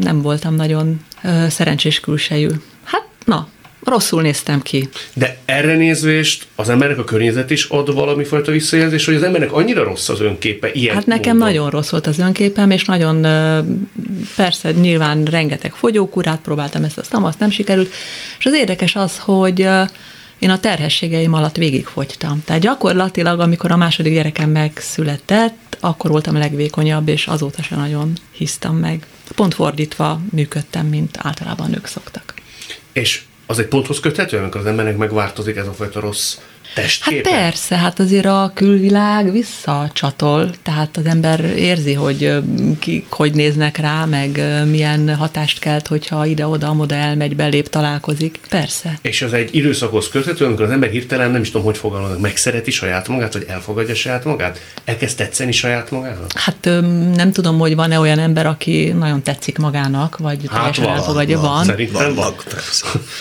nem voltam nagyon szerencsés külsejű. Hát na, rosszul néztem ki. De erre nézvést az embernek a környezet is ad valami fajta visszajelzés, hogy az embernek annyira rossz az önképe ilyen. Hát nekem módon. Nagyon rossz volt az önképem, és nagyon persze nyilván rengeteg fogyókúrát próbáltam, ezt azt nem sikerült. És az érdekes az, hogy én a terhességeim alatt végigfogytam. Tehát gyakorlatilag, amikor a második gyerekem megszületett, akkor voltam a legvékonyabb, és azóta se nagyon hisztam meg. Pont fordítva működtem, mint általában nők szoktak. És az egy ponthoz köthető, amikor az embernek megváltozik ez a fajta rossz testképe? Hát persze, hát azért a külvilág visszacsatol, tehát az ember érzi, hogy kik hogy néznek rá, meg milyen hatást kelt, hogyha ide-oda-amoda elmegy, belép, találkozik. Persze. És az egy időszakhoz köthető, amikor az ember hirtelen, nem is tudom, hogy fogalmaznak, megszereti saját magát, vagy elfogadja saját magát? Elkezd tetszeni saját magának? Hát nem tudom, hogy van-e olyan ember, aki nagyon tetszik magának, vagy hát teljesen van, elfogadja. Van. Szerintem van.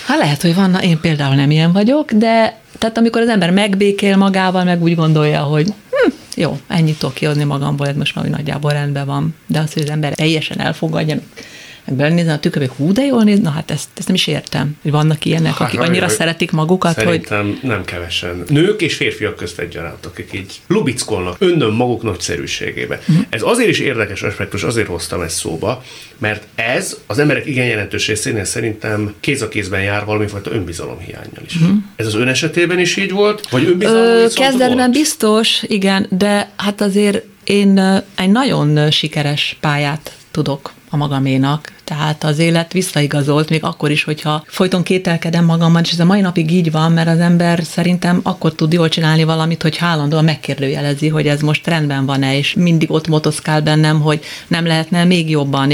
Hát lehet, hogy van, én például nem ilyen vagyok, de tehát amikor az ember megbékél magával, meg úgy gondolja, hogy jó, ennyit tudok kihozni magamból, ez most már nagyjából rendben van. De az, hogy az ember teljesen elfogadja, meg belenézem a tükörbe, hú, de jól néz, na hát ezt nem is értem, hogy vannak ilyenek, akik annyira szeretik magukat, szerintem hogy... nem kevesen. Nők és férfiak közt egyaránt, akik így lubickolnak önnön maguk nagyszerűségébe. Ez azért is érdekes aspektus, azért hoztam ezt szóba, mert ez az emberek igen jelentős részénél szerintem kéz a kézben jár valamifajta önbizalomhiánnyal is. Ez az ön esetében is így volt? Vagy önbizalom viszont kezdetben biztos, igen, de hát azért én egy nagyon sikeres pályát tudok a magaménak. Tehát az élet visszaigazolt, még akkor is, hogyha folyton kételkedem magamban, és ez a mai napig így van, mert az ember szerintem akkor tud jól csinálni valamit, hogy állandóan megkérdőjelezi, hogy ez most rendben van-e, és mindig ott motoszkál bennem, hogy nem lehetne még jobban,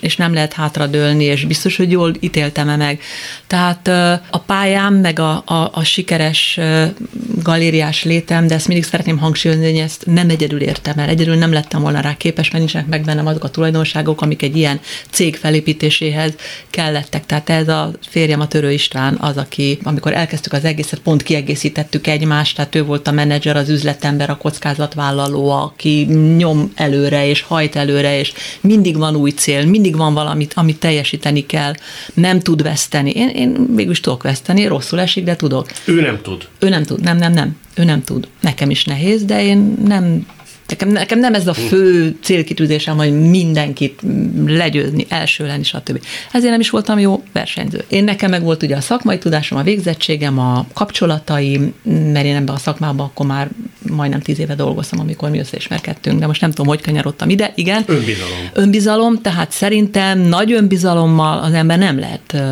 és nem lehet hátradőlni, és biztos, hogy jól ítéltem-e meg. Tehát a pályám, meg a sikeres galériás létem, de ezt mindig szeretném hangsúlyozni, hogy ezt nem egyedül értem el. Egyedül nem lettem volna rá képes, mert nincsenek meg bennem azok a tulajdonságok, amik egy ilyen cég felépítéséhez kellettek. Tehát ez a férjem, a Törő István az, aki, amikor elkezdtük az egészet, pont kiegészítettük egymást, tehát ő volt a menedzser, az üzletember, a kockázatvállaló, aki nyom előre és hajt előre, és mindig van új cél, mindig van valamit, amit teljesíteni kell, nem tud veszteni. Én mégis tudok veszteni, rosszul esik, de tudok. Ő nem tud. Nem. Ő nem tud. Nekem is nehéz, de én nem... Nekem nem ez a fő célkitűzésem, hogy mindenkit legyőzni, első lenni, stb. Ezért nem is voltam jó versenyző. Nekem meg volt ugye a szakmai tudásom, a végzettségem, a kapcsolataim, mert én ebben a szakmában akkor már majdnem 10 éve dolgoztam, amikor mi összeismerkedtünk, de most nem tudom, hogy kanyarodtam ide. Igen. Önbizalom, tehát szerintem nagy önbizalommal az ember nem lehet...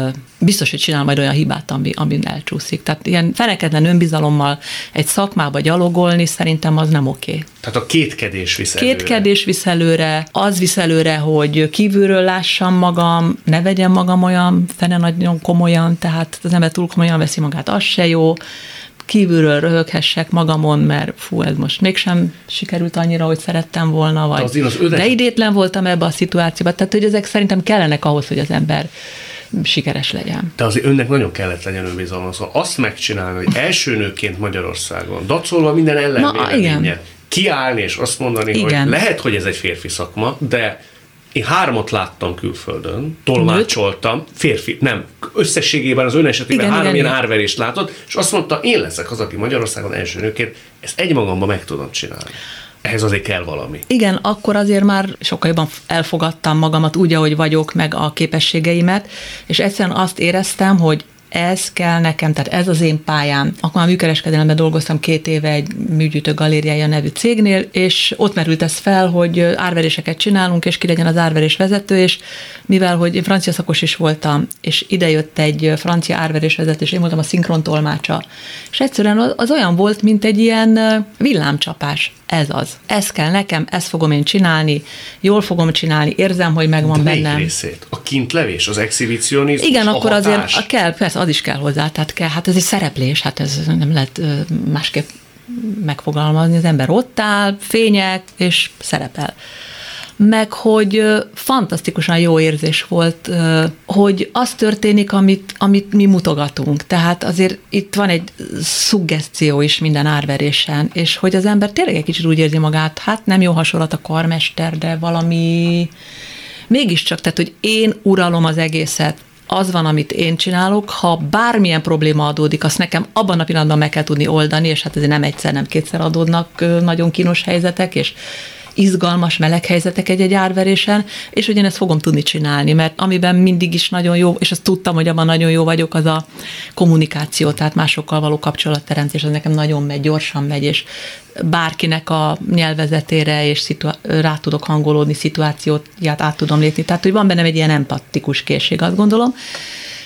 Biztos, hogy csinál majd olyan hibát, amin elcsúszik. Tehát ilyen feneketlen önbizalommal egy szakmába gyalogolni szerintem az nem oké. Tehát a kétkedés visz előre. Az visz előre, hogy kívülről lássam magam, ne vegyem magam olyan, fene nagyon komolyan, tehát az ember túl komolyan veszi magát, az se jó. Kívülről röhöghessek magamon, mert ez most mégsem sikerült annyira, hogy szerettem volna, vagy de idétlen voltam ebbe a szituációba. Tehát, hogy ezek szerintem kellenek ahhoz, hogy az ember sikeres legyen. De azért önnek nagyon kellett legyen önbizalom, szóval azt megcsinálni, hogy első nőként Magyarországon, dacolva minden ellenvéleménye, kiállni és azt mondani, igen, hogy lehet, hogy ez egy férfi szakma, de én 3 láttam külföldön, tolmácsoltam, férfi, nem, összességében az ön esetében 3 ilyen árverést látott, és azt mondta, én leszek az, aki Magyarországon első nőként, ezt egymagamban meg tudom csinálni. Ehhez azért kell valami. Igen, akkor azért már sokkal jobban elfogadtam magamat úgy, ahogy vagyok, meg a képességeimet, és egyszerűen azt éreztem, hogy ez kell nekem, tehát ez az én pályám. Akkor már műkereskedelemben dolgoztam 2 éve egy műgyűjtő galériája nevű cégnél, és ott merült ez fel, hogy árveréseket csinálunk, és ki legyen az árverés vezető, és mivel, hogy én francia szakos is voltam, és idejött egy francia árverés vezető, és én voltam a szinkron tolmácsa. És egyszerűen az olyan volt, mint egy ilyen villámcsapás. Ez az. Ez kell nekem, ezt fogom én csinálni, jól fogom csinálni, érzem, hogy megvan bennem. Melyik részét? A kintlevés, az exhibicionizmus, igen, akkor hatás. Azért kell, persze, az is kell hozzá, tehát kell, hát ez egy szereplés, hát ez nem lehet másképp megfogalmazni, az ember ott áll, fények, és szerepel. Meg, hogy fantasztikusan jó érzés volt, hogy az történik, amit mi mutogatunk. Tehát azért itt van egy szuggesztió is minden árverésen, és hogy az ember tényleg egy kicsit úgy érzi magát, hát nem jó hasonlat a karmester, de valami mégiscsak, tehát hogy én uralom az egészet. Az van, amit én csinálok, ha bármilyen probléma adódik, azt nekem abban a pillanatban meg kell tudni oldani, és hát ezért nem egyszer, nem kétszer adódnak nagyon kínos helyzetek, és izgalmas, meleg helyzetek egy-egy árverésen, és hogy én ezt fogom tudni csinálni, mert amiben mindig is nagyon jó, és azt tudtam, hogy abban nagyon jó vagyok, az a kommunikáció, tehát másokkal való kapcsolatteremtés, az nekem nagyon megy, gyorsan megy, és bárkinek a nyelvezetére, és rá tudok hangolódni, szituációját át tudom lépni. Tehát, hogy van bennem egy ilyen empatikus készség, azt gondolom,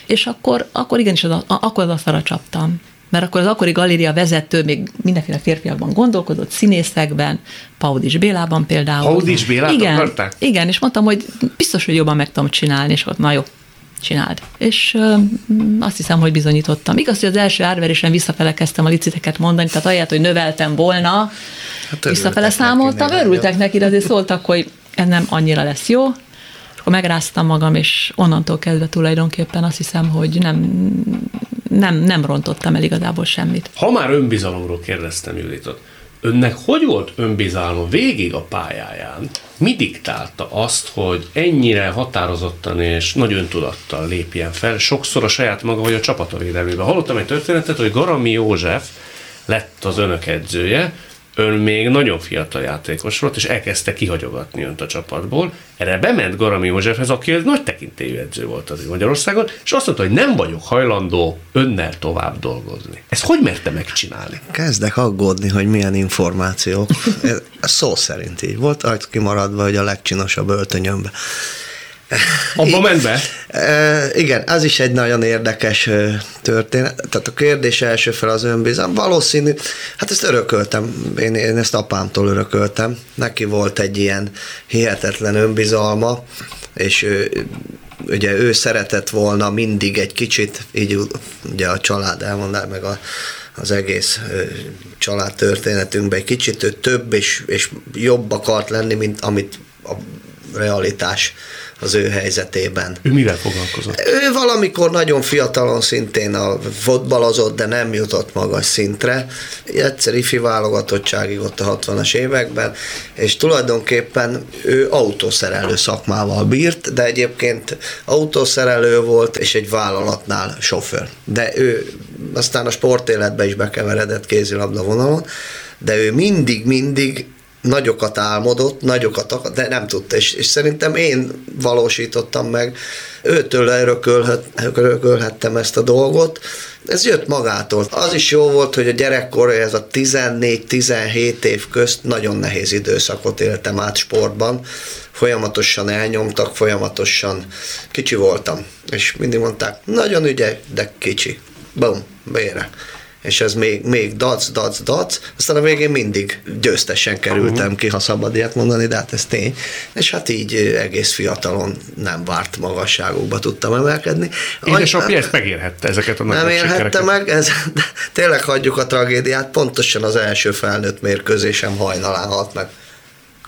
és akkor igenis, akkor az asztalra csaptam. Mert akkor az akkori galéria vezető még mindenféle férfiakban gondolkodott, színészekben, Paudis Bélában például. Paudis Bélát akarták? Igen, és mondtam, hogy biztos, hogy jobban meg tudom csinálni, és ott na jó, csináld. És azt hiszem, hogy bizonyítottam. Igaz, hogy az első árverésen visszafele kezdtem a liciteket mondani, tehát ahelyett, hogy növeltem volna, hát visszafele számoltam, örültek neki, de azért szóltak, hogy ez nem annyira lesz jó. Akkor megráztam magam, és onnantól kezdve tulajdonképpen azt hiszem, hogy nem rontottam el igazából semmit. Ha már önbizalomról kérdeztem Juditot, önnek hogy volt önbizalma végig a pályáján? Mi diktálta azt, hogy ennyire határozottan és nagy öntudattal lépjen fel, sokszor a saját maga vagy a csapata védelmében? Hallottam egy történetet, hogy Garami József lett az önök edzője, ön még nagyon fiatal játékos volt, és elkezdte kihagyogatni önt a csapatból. Erre bement Garami Józsefhez, aki egy nagy tekintélyű edző volt az Magyarországon, és azt mondta, hogy nem vagyok hajlandó önnel tovább dolgozni. Ezt hogy merte megcsinálni? Kezdek aggódni, hogy milyen információk. Szó szerint így volt, ajt kimaradva, hogy a legcsinosabb öltönyömbe. Abba ment be? Igen, az is egy nagyon érdekes történet. Tehát a kérdés első fel az önbizalom. Valószínű, hát ezt örököltem, én ezt apámtól örököltem. Neki volt egy ilyen hihetetlen önbizalma, és ugye ő szeretett volna mindig egy kicsit, így ugye a család elmondaná meg az egész család történetünkben egy kicsit, ő több és jobb akart lenni, mint amit a realitás az ő helyzetében. Ő mivel foglalkozott? Ő valamikor nagyon fiatalon szintén fotbalozott, de nem jutott magas szintre. Egyszer ifi válogatottságig ott a 60-as években, és tulajdonképpen ő autószerelő szakmával bírt, de egyébként autószerelő volt, és egy vállalatnál sofőr. De ő aztán a sportéletbe is bekeveredett kézilabda vonalon, de ő mindig nagyokat álmodott, de nem tudta, és szerintem én valósítottam meg, őtől örökölhettem ezt a dolgot, ez jött magától. Az is jó volt, hogy a gyerekkorban ez a 14-17 év közt nagyon nehéz időszakot éltem át sportban, folyamatosan elnyomtak, folyamatosan kicsi voltam, és mindig mondták, nagyon ügyes, de kicsi, bum, bére. És ez még dac, aztán a végén mindig győztesen kerültem ki, ha szabad ilyet mondani, de hát ez tény. És hát így egész fiatalon nem várt magasságokba tudtam emelkedni. Édesapja ezt megérhette, ezeket a nagy sikereket? Nem érhette meg, tényleg hagyjuk a tragédiát, pontosan az első felnőtt mérkőzésem hajnalán halt meg.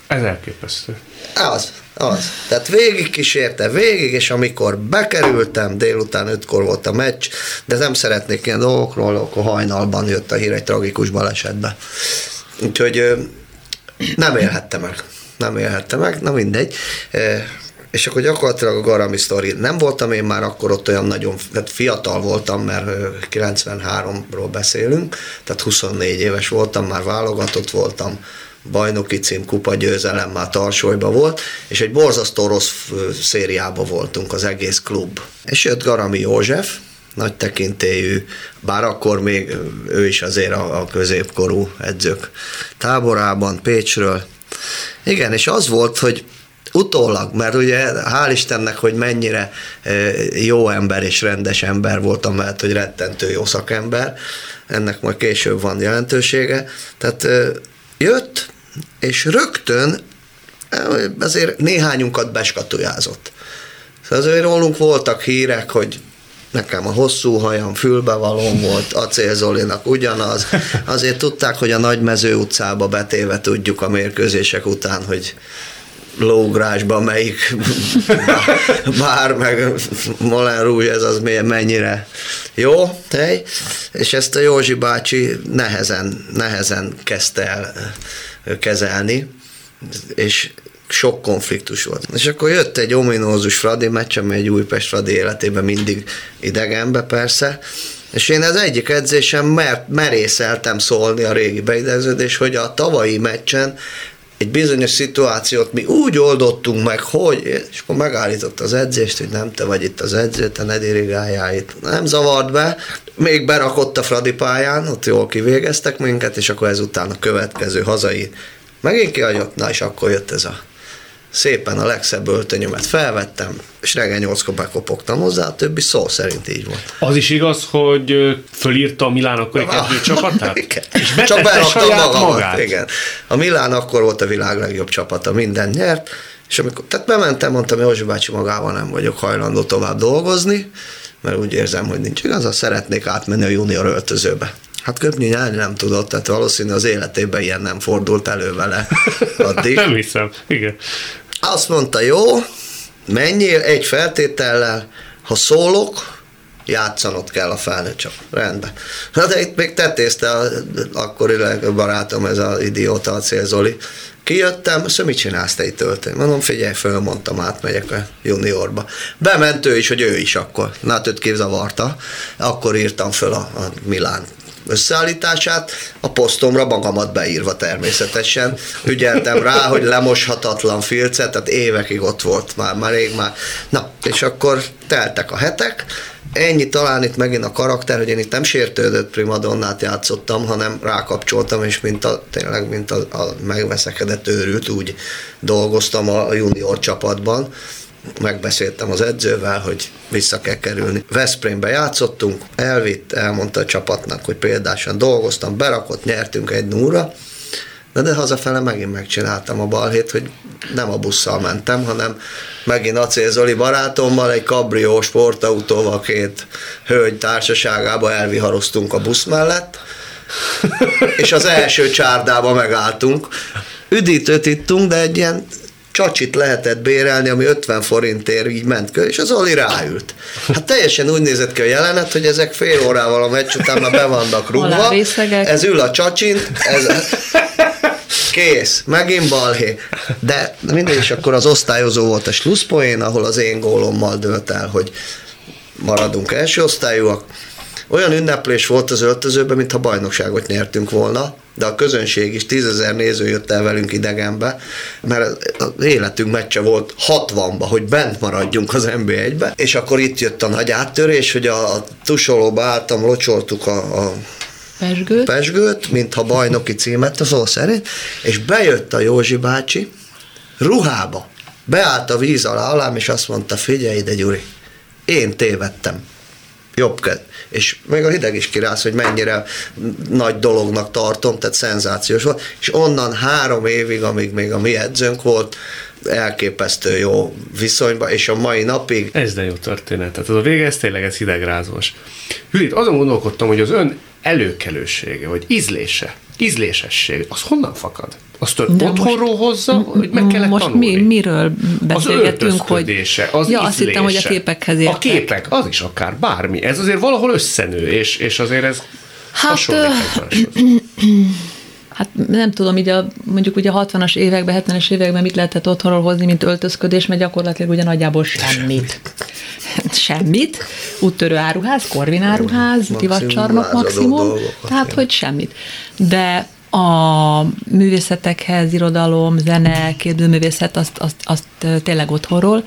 Ez elképesztő. Az. Tehát végig kísérte, és amikor bekerültem, délután 5-kor volt a meccs, de nem szeretnék ilyen dolgokról, akkor hajnalban jött a hír egy tragikus balesetbe. Úgyhogy nem élhette meg, na mindegy. És akkor gyakorlatilag a Garami sztori. Nem voltam én már akkor ott olyan nagyon, tehát fiatal voltam, mert 93-ról beszélünk, tehát 24 éves voltam, már válogatott voltam, bajnoki cím, kupagyőzelem már Tarsolyban volt, és egy borzasztó rossz szériában voltunk az egész klub. És jött Garami József, nagy tekintélyű, bár akkor még ő is azért a középkorú edzők táborában, Pécsről. Igen, és az volt, hogy utólag, mert ugye hál' Istennek, hogy mennyire jó ember és rendes ember voltam, mert hogy rettentő jó szakember, ennek majd később van jelentősége. Tehát jött, és rögtön azért néhányunkat beskatujázott. Szóval azért rólunk voltak hírek, hogy nekem a hosszú hajam fülbevalóm volt, Acél Zolinak ugyanaz. Azért tudták, hogy a Nagymező utcába betéve tudjuk a mérkőzések után, hogy lógrásban melyik bár, meg Molen Rouge, ez az mennyire jó tej. És ezt a Józsi bácsi nehezen kezdte el kezelni, és sok konfliktus volt. És akkor jött egy ominózus Fradi meccs, ami egy Újpest Fradi életében mindig idegenbe persze, és én az egyik edzésen merészeltem szólni a régi beidegződés, hogy a tavalyi meccsen egy bizonyos szituációt mi úgy oldottunk meg, hogy, és akkor megállított az edzést, hogy nem, te vagy itt az edző, te ne dirigáljál itt. Nem zavart be, még berakott a Fradi pályán, ott jól kivégeztek minket, és akkor ezután a következő hazai megint kihagyott, na és akkor jött ez a szépen a legszebb öltönyömet felvettem, és reggel 8-kor bekopogtam hozzá, a többi szó szerint így volt. Az is igaz, hogy fölírta a Milán akkori kezdő csapatát? Igen. És csak beraktam magamat. Igen. A Milán akkor volt a világ legjobb csapata, minden nyert, és amikor, tehát bementem, mondtam, hogy Józsi bácsi, magával nem vagyok hajlandó tovább dolgozni, mert úgy érzem, hogy nincs igaz, szeretnék átmenni a junior öltözőbe. Hát köpni nyárni nem tudott, tehát valószínű az életében ilyen nem fordult elő vele addig. Nem hiszem, igen. Azt mondta, jó, menjél egy feltétellel, ha szólok, játszanod kell a felnőtt csak. Rendben. Na de itt még tetézte akkori barátom, ez az idióta, a Cél Zoli. Kijöttem, szóval mit csinálsz te itt öltön? Mondom, figyelj, fölmondtam, átmegyek a juniorba. Bement ő is, hogy ő is akkor. Na hát őt kizavarta. Akkor írtam föl a Milán összeállítását, a posztomra magamat beírva természetesen. Ügyeltem rá, hogy lemoshatatlan filcet, tehát évekig ott volt már rég már. Na, és akkor teltek a hetek, ennyi talán itt megint a karakter, hogy én itt nem sértődött primadonnát játszottam, hanem rákapcsoltam, és mint a megveszekedett őrült, úgy dolgoztam a junior csapatban. Megbeszéltem az edzővel, hogy vissza kell kerülni. Veszprémbe játszottunk, elvitt, elmondta a csapatnak, hogy példásan dolgoztam, berakott, nyertünk 1-0-ra, de hazafele megint megcsináltam a balhét, hogy nem a busszal mentem, hanem megint Acél Zoli barátommal, egy kabrió sportautóval, két hölgy társaságába elviharoztunk a busz mellett, és az első csárdába megálltunk. Üdítőt ittunk, de egy ilyen csacsit lehetett bérelni, ami 50 forintért így ment körül, és az Oli ráült. Hát teljesen úgy nézett ki a jelenet, hogy ezek fél órával a meccs után már be vannak rúgva, ez ül a csacsin, ez kész, megint balhé. De mindig is akkor az osztályozó volt a slusszpoén, ahol az én gólommal dölt el, hogy maradunk első osztályúak. Olyan ünneplés volt az öltözőben, mintha bajnokságot nyertünk volna, de a közönség is, 10 000 néző jött el velünk idegenbe, mert az életünk meccse volt 60-ba, hogy bent maradjunk az NB1-be, és akkor itt jött a nagy áttörés, hogy a tusolóba álltam, locsoltuk a Pesgőt, mintha bajnoki címet, a szó szerint, és bejött a Józsi bácsi ruhába, beállt a víz alám, és azt mondta, figyelj ide Gyuri, én tévedtem. Jobb kez. És még a hideg is kirász, hogy mennyire nagy dolognak tartom, tehát szenzációs volt. És onnan 3 évig, amíg még a mi edzőnk volt, elképesztő jó viszonyban, és a mai napig... Ez de jó történet. Tehát az a vége, ez tényleg ez hidegrázós. Judit, azon gondolkodtam, hogy az ön előkelősége, vagy ízlése, ízlésesség, az honnan fakad? Azt otthonról hozza, hogy meg kellett most tanulni? Most miről beszélgetünk, hogy... Az öltözködése, az ízlése. Azt hittem, hogy a képekhez értek. A képek, az is akár bármi. Ez azért valahol összenő, és azért ez hasonlít Hát nem tudom, így mondjuk ugye a 60-as években, 70-es években mit lehetett otthonról hozni, mint öltözködés, mert gyakorlatilag ugye nagyjából semmit. Semmit. Úttörő áruház, Korvin áruház, divatcsarnok maximum. Tehát, hogy semmit. De a művészetekhez, irodalom, zene, képzőművészet, azt tényleg otthonról,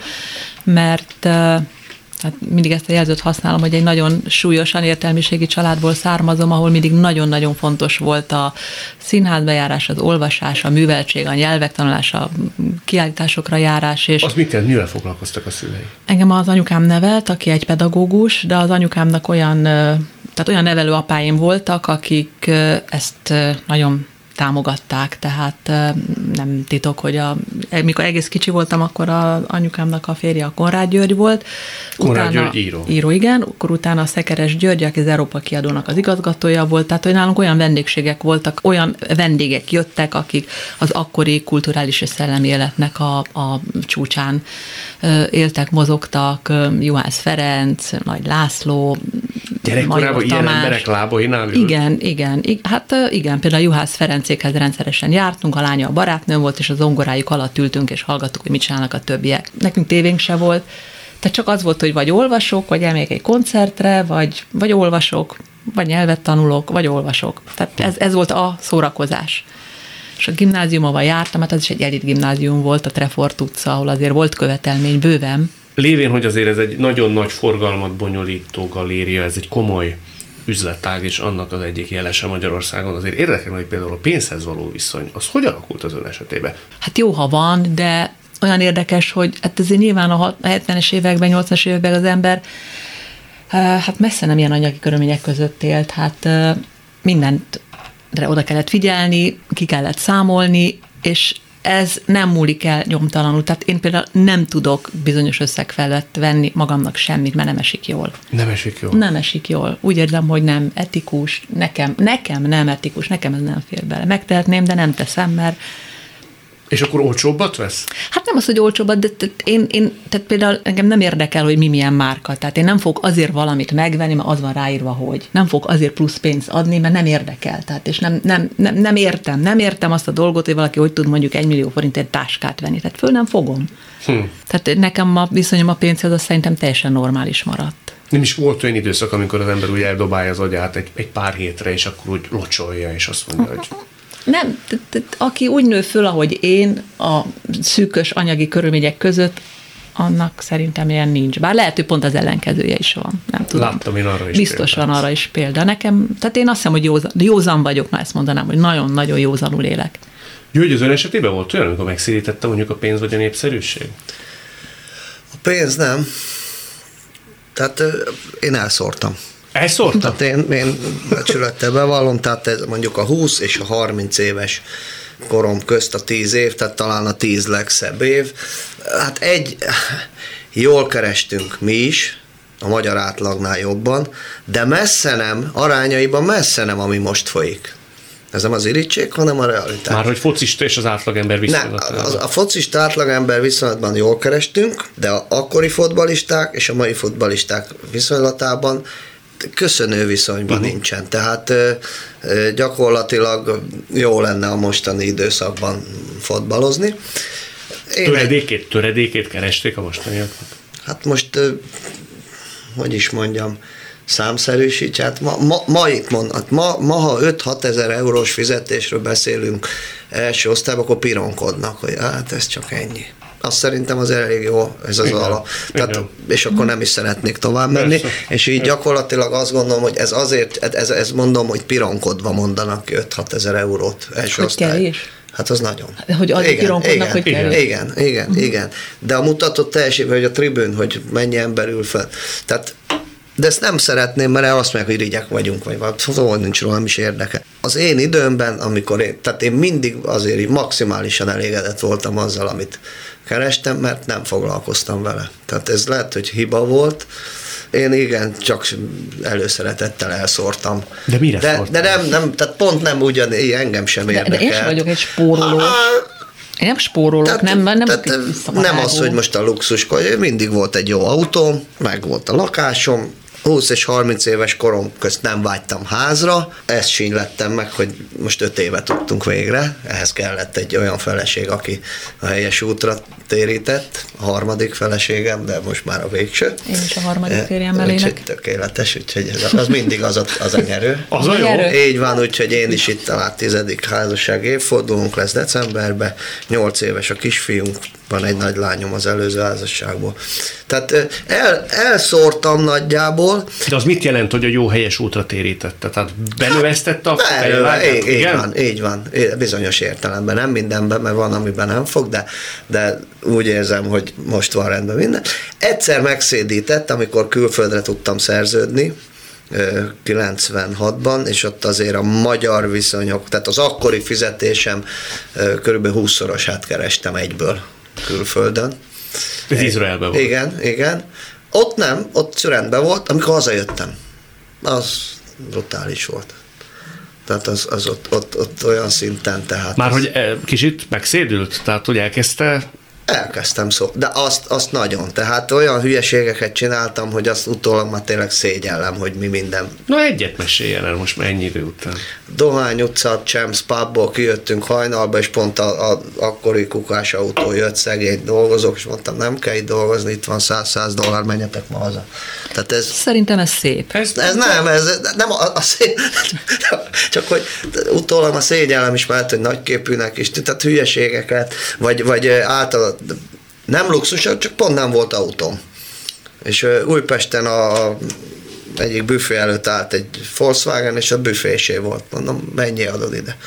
mert Tehát mindig ezt a jelzőt használom, hogy egy nagyon súlyosan értelmiségi családból származom, ahol mindig nagyon-nagyon fontos volt a színházbejárás, az olvasás, a műveltség, a nyelvek tanulása, a kiállításokra járás. És az mit jelent, mivel foglalkoztak a szülei? Engem az anyukám nevelt, aki egy pedagógus, de az anyukámnak olyan nevelő apáim voltak, akik ezt nagyon támogatták, tehát nem titok, hogy mikor egész kicsi voltam, akkor az anyukámnak a férje a Konrád György volt. Konrád György író. Író, igen. Akkor utána a Szekeres György, aki az Európa Kiadónak az igazgatója volt, tehát hogy nálunk olyan vendégségek voltak, olyan vendégek jöttek, akik az akkori kulturális és szellemi életnek a csúcsán éltek, mozogtak, Juhász Ferenc, Nagy László, gyerekkorában ilyen emberek lábainál ült? Igen. Hát igen, például Juhász Ferencékhez rendszeresen jártunk, a lánya a barátnőm volt, és a zongorájuk alatt ültünk, és hallgattuk, hogy mit csinálnak a többiek. Nekünk tévénk se volt, tehát csak az volt, hogy vagy olvasok, vagy elmegyek egy koncertre, vagy olvasok, vagy nyelvet tanulok, vagy olvasok. Tehát ez volt a szórakozás. És a gimnáziumban jártam, hát az is egy elit gimnázium volt, a Trefort utca, ahol azért volt követelmény bőven. Lévén, hogy azért ez egy nagyon nagy forgalmat bonyolító galéria, ez egy komoly üzlettág, és annak az egyik jelese Magyarországon, azért érdekel, hogy például a pénzhez való viszony, az hogy alakult az ön esetében? Hát jó, ha van, de olyan érdekes, hogy hát azért nyilván a 70-es években, 80-as években az ember hát messze nem ilyen anyagi körülmények között élt, hát mindent oda kellett figyelni, ki kellett számolni, és ez nem múlik el nyomtalanul. Tehát én például nem tudok bizonyos összeg felett venni magamnak semmit, mert nem esik jól. Nem esik jól. Úgy érzem, hogy nem etikus. Nekem nem etikus, nekem ez nem fér bele. Megtehetném, de nem teszem, mert... És akkor olcsóbbat vesz? Hát nem az, hogy olcsóbbat, de tehát például engem nem érdekel, hogy milyen márka. Tehát én nem fogok azért valamit megvenni, mert az van ráírva, hogy. Nem fogok azért plusz pénzt adni, mert nem érdekel. Tehát, és nem értem azt a dolgot, hogy valaki hogy tud mondjuk 1 millió forintért táskát venni. Tehát föl nem fogom. Tehát nekem a viszonyom a pénzhez, az szerintem teljesen normális maradt. Nem is volt olyan időszak, amikor az ember úgy eldobálja az agyát egy pár hétre, és akkor úgy locsolja, és azt mondja, hogy... Nem, aki úgy nő föl, ahogy én, a szűkös anyagi körülmények között, annak szerintem ilyen nincs. Bár lehet, hogy pont az ellenkezője is van. Nem tudom. Láttam én arra is. Biztos van arra is példa. Nekem, tehát én azt hiszem, hogy józan vagyok, na ezt mondanám, hogy nagyon-nagyon józanul élek. György, az ön esetében volt olyan, amikor megszérítette mondjuk a pénz vagy a népszerűség? A pénz nem. Tehát én elszórtam. Tehát én becsülettel bevallom, tehát ez mondjuk a 20 és a 30 éves korom közt a 10 év, tehát talán a 10 legszebb év. Hát jól kerestünk mi is, a magyar átlagnál jobban, de arányaiban messze nem, ami most folyik. Ez nem az irigység, hanem a realitás. Már hogy focista és az átlagember viszonylatban. A focista átlagember viszonylatban jól kerestünk, de az akkori fotbalisták és a mai fotbalisták viszonylatában köszönő viszonyban nincsen, tehát gyakorlatilag jó lenne a mostani időszakban fotbalozni. Töredékét keresték a mostaniaknak? Hát most, hogy is mondjam, számszerűsítj, hát ma ha 5-6 ezer eurós fizetésről beszélünk első osztályban, akkor pironkodnak, hogy hát ez csak ennyi. Azt szerintem az elég jó, ez az alap. És akkor nem is szeretnék tovább menni. Persze. És így gyakorlatilag azt gondolom, hogy ez azért, ez mondom, hogy pironkodva mondanak 5-6 ezer eurót első osztály. Hát az nagyon. Hogy az pironkodnak, hogy kell. Igen. De a mutatott teljesítmény, hogy a tribűn, hogy mennyi ember ül fel. Tehát, de ezt nem szeretném, mert azt mondják, hogy irigyek vagyunk, vagy valami, szóval nincs rólam is érdeke. Az én időmben, amikor én mindig azért így maximálisan elégedett voltam azzal, amit kerestem, mert nem foglalkoztam vele. Tehát ez lehet, hogy hiba volt. Én igen, csak előszeretettel elszórtam. De mire szórtam? De nem, tehát pont nem ugyanígy, engem sem érdekel. De én sem vagyok egy spóroló. Én nem spórolok, nem az, hogy most a luxuskodj, mindig volt egy jó autóm, meg volt a lakásom, 20 és 30 éves korom közt nem vágytam házra, ezt sínylettem meg, hogy most 5 éve tudtunk végre, ehhez kellett egy olyan feleség, aki a helyes útra térített, a harmadik feleségem, de most már a végső. Én is a harmadik férjem elélek. Úgyhogy tökéletes, úgyhogy az mindig az a nyerő. Az a jó. Így van, úgyhogy én is itt a 10. házasság évfordulónk lesz decemberben, 8 éves a kisfiunk, van egy nagy lányom az előző házasságból. Tehát elszórtam nagyjából. De az mit jelent, hogy a jó helyes útra térítette? Tehát benövesztette a fejvágát? Így van. Bizonyos értelemben, nem mindenben, mert van, amiben nem fog, de úgy érzem, hogy most van rendben minden. Egyszer megszédített, amikor külföldre tudtam szerződni, 96-ban, és ott azért a magyar viszonyok, tehát az akkori fizetésem körülbelül 20-szorosát kerestem egyből külföldön. Ez Izraelben volt. Igen. Ott nem, ott rendben volt, amikor hazajöttem. Az brutális volt. Tehát az ott olyan szinten, tehát... Már hogy kicsit megszédült? Tehát, hogy Elkezdtem szó, de azt nagyon. Tehát olyan hülyeségeket csináltam, hogy azt utólag már tényleg szégyellem, hogy mi minden. Na egyet meséljen el most már ennyi idő után. Dohány utca, Champs Pubból kijöttünk hajnalba, és pont az akkori kukás autó jött, szegény dolgozók, és mondtam, nem kell itt dolgozni, itt van 100 dollár, menjetek ma haza. Tehát ez, szerintem ez szép. Ez nem szép. Csak hogy utólag a szégyellem is már, hogy nagyképűnek is, tehát hülyeségeket, vagy általában nem luxus, csak pont nem volt autóm. És Újpesten egyik büfé előtt állt egy Volkswagen, és a büfésé volt. Mondom, mennyi adod ide?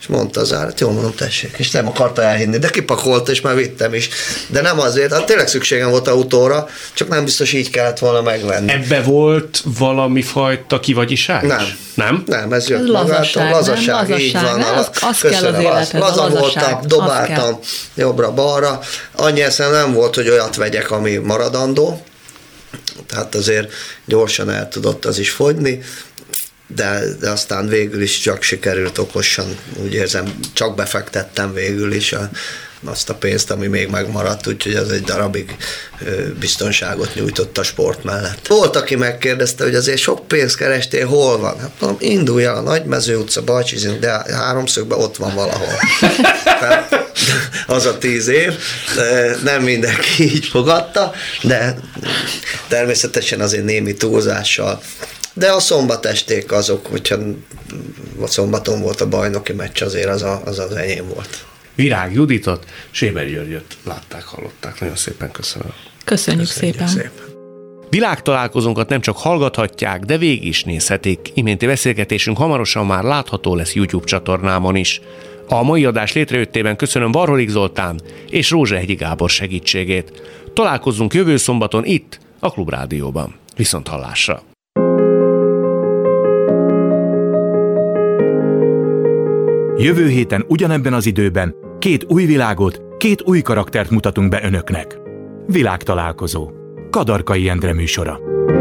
És mondta az állat, jól mondom, tessék. És nem akarta elhinni, de kipakolt, és már vittem is. De nem azért, hát tényleg szükségem volt autóra, csak nem biztos így kellett volna megvenni. Ebbe volt valami fajta kivagyiság? Nem? Nem, ez jött magától. Lazaság, így van. Azt kell az életed, laza voltam, dobáltam jobbra-balra. Annyi eszem nem volt, hogy olyat vegyek, ami maradandó. Tehát azért gyorsan el tudott az is fogyni. De aztán végül is csak sikerült okosan, úgy érzem, csak befektettem végül is azt a pénzt, ami még megmaradt, úgyhogy az egy darabig biztonságot nyújtott a sport mellett. Volt, aki megkérdezte, hogy azért sok pénzt kerestél, hol van? Hát mondom, indulj el a Nagymező utca, Balcsizin, de háromszögben ott van valahol. Az a 10 év, nem mindenki így fogadta, de természetesen azért némi túlzással. De a szombatesték azok, hogyha szombaton volt a bajnoki meccs, azért az enyém volt. Virág Juditot, Véber Györgyöt látták, hallották. Nagyon szépen köszönöm. Köszönjük szépen. Világtalálkozónkat nem csak hallgathatják, de végig is nézhetik. Iménti beszélgetésünk hamarosan már látható lesz YouTube csatornámon is. A mai adás létrejöttében köszönöm Varholik Zoltán és Rózsehegyi Gábor segítségét. Találkozunk jövő szombaton itt, a Klubrádióban. Viszont hallásra! Jövő héten ugyanebben az időben 2 új világot, 2 új karaktert mutatunk be önöknek. Világtalálkozó. Kadarkai Endre műsora.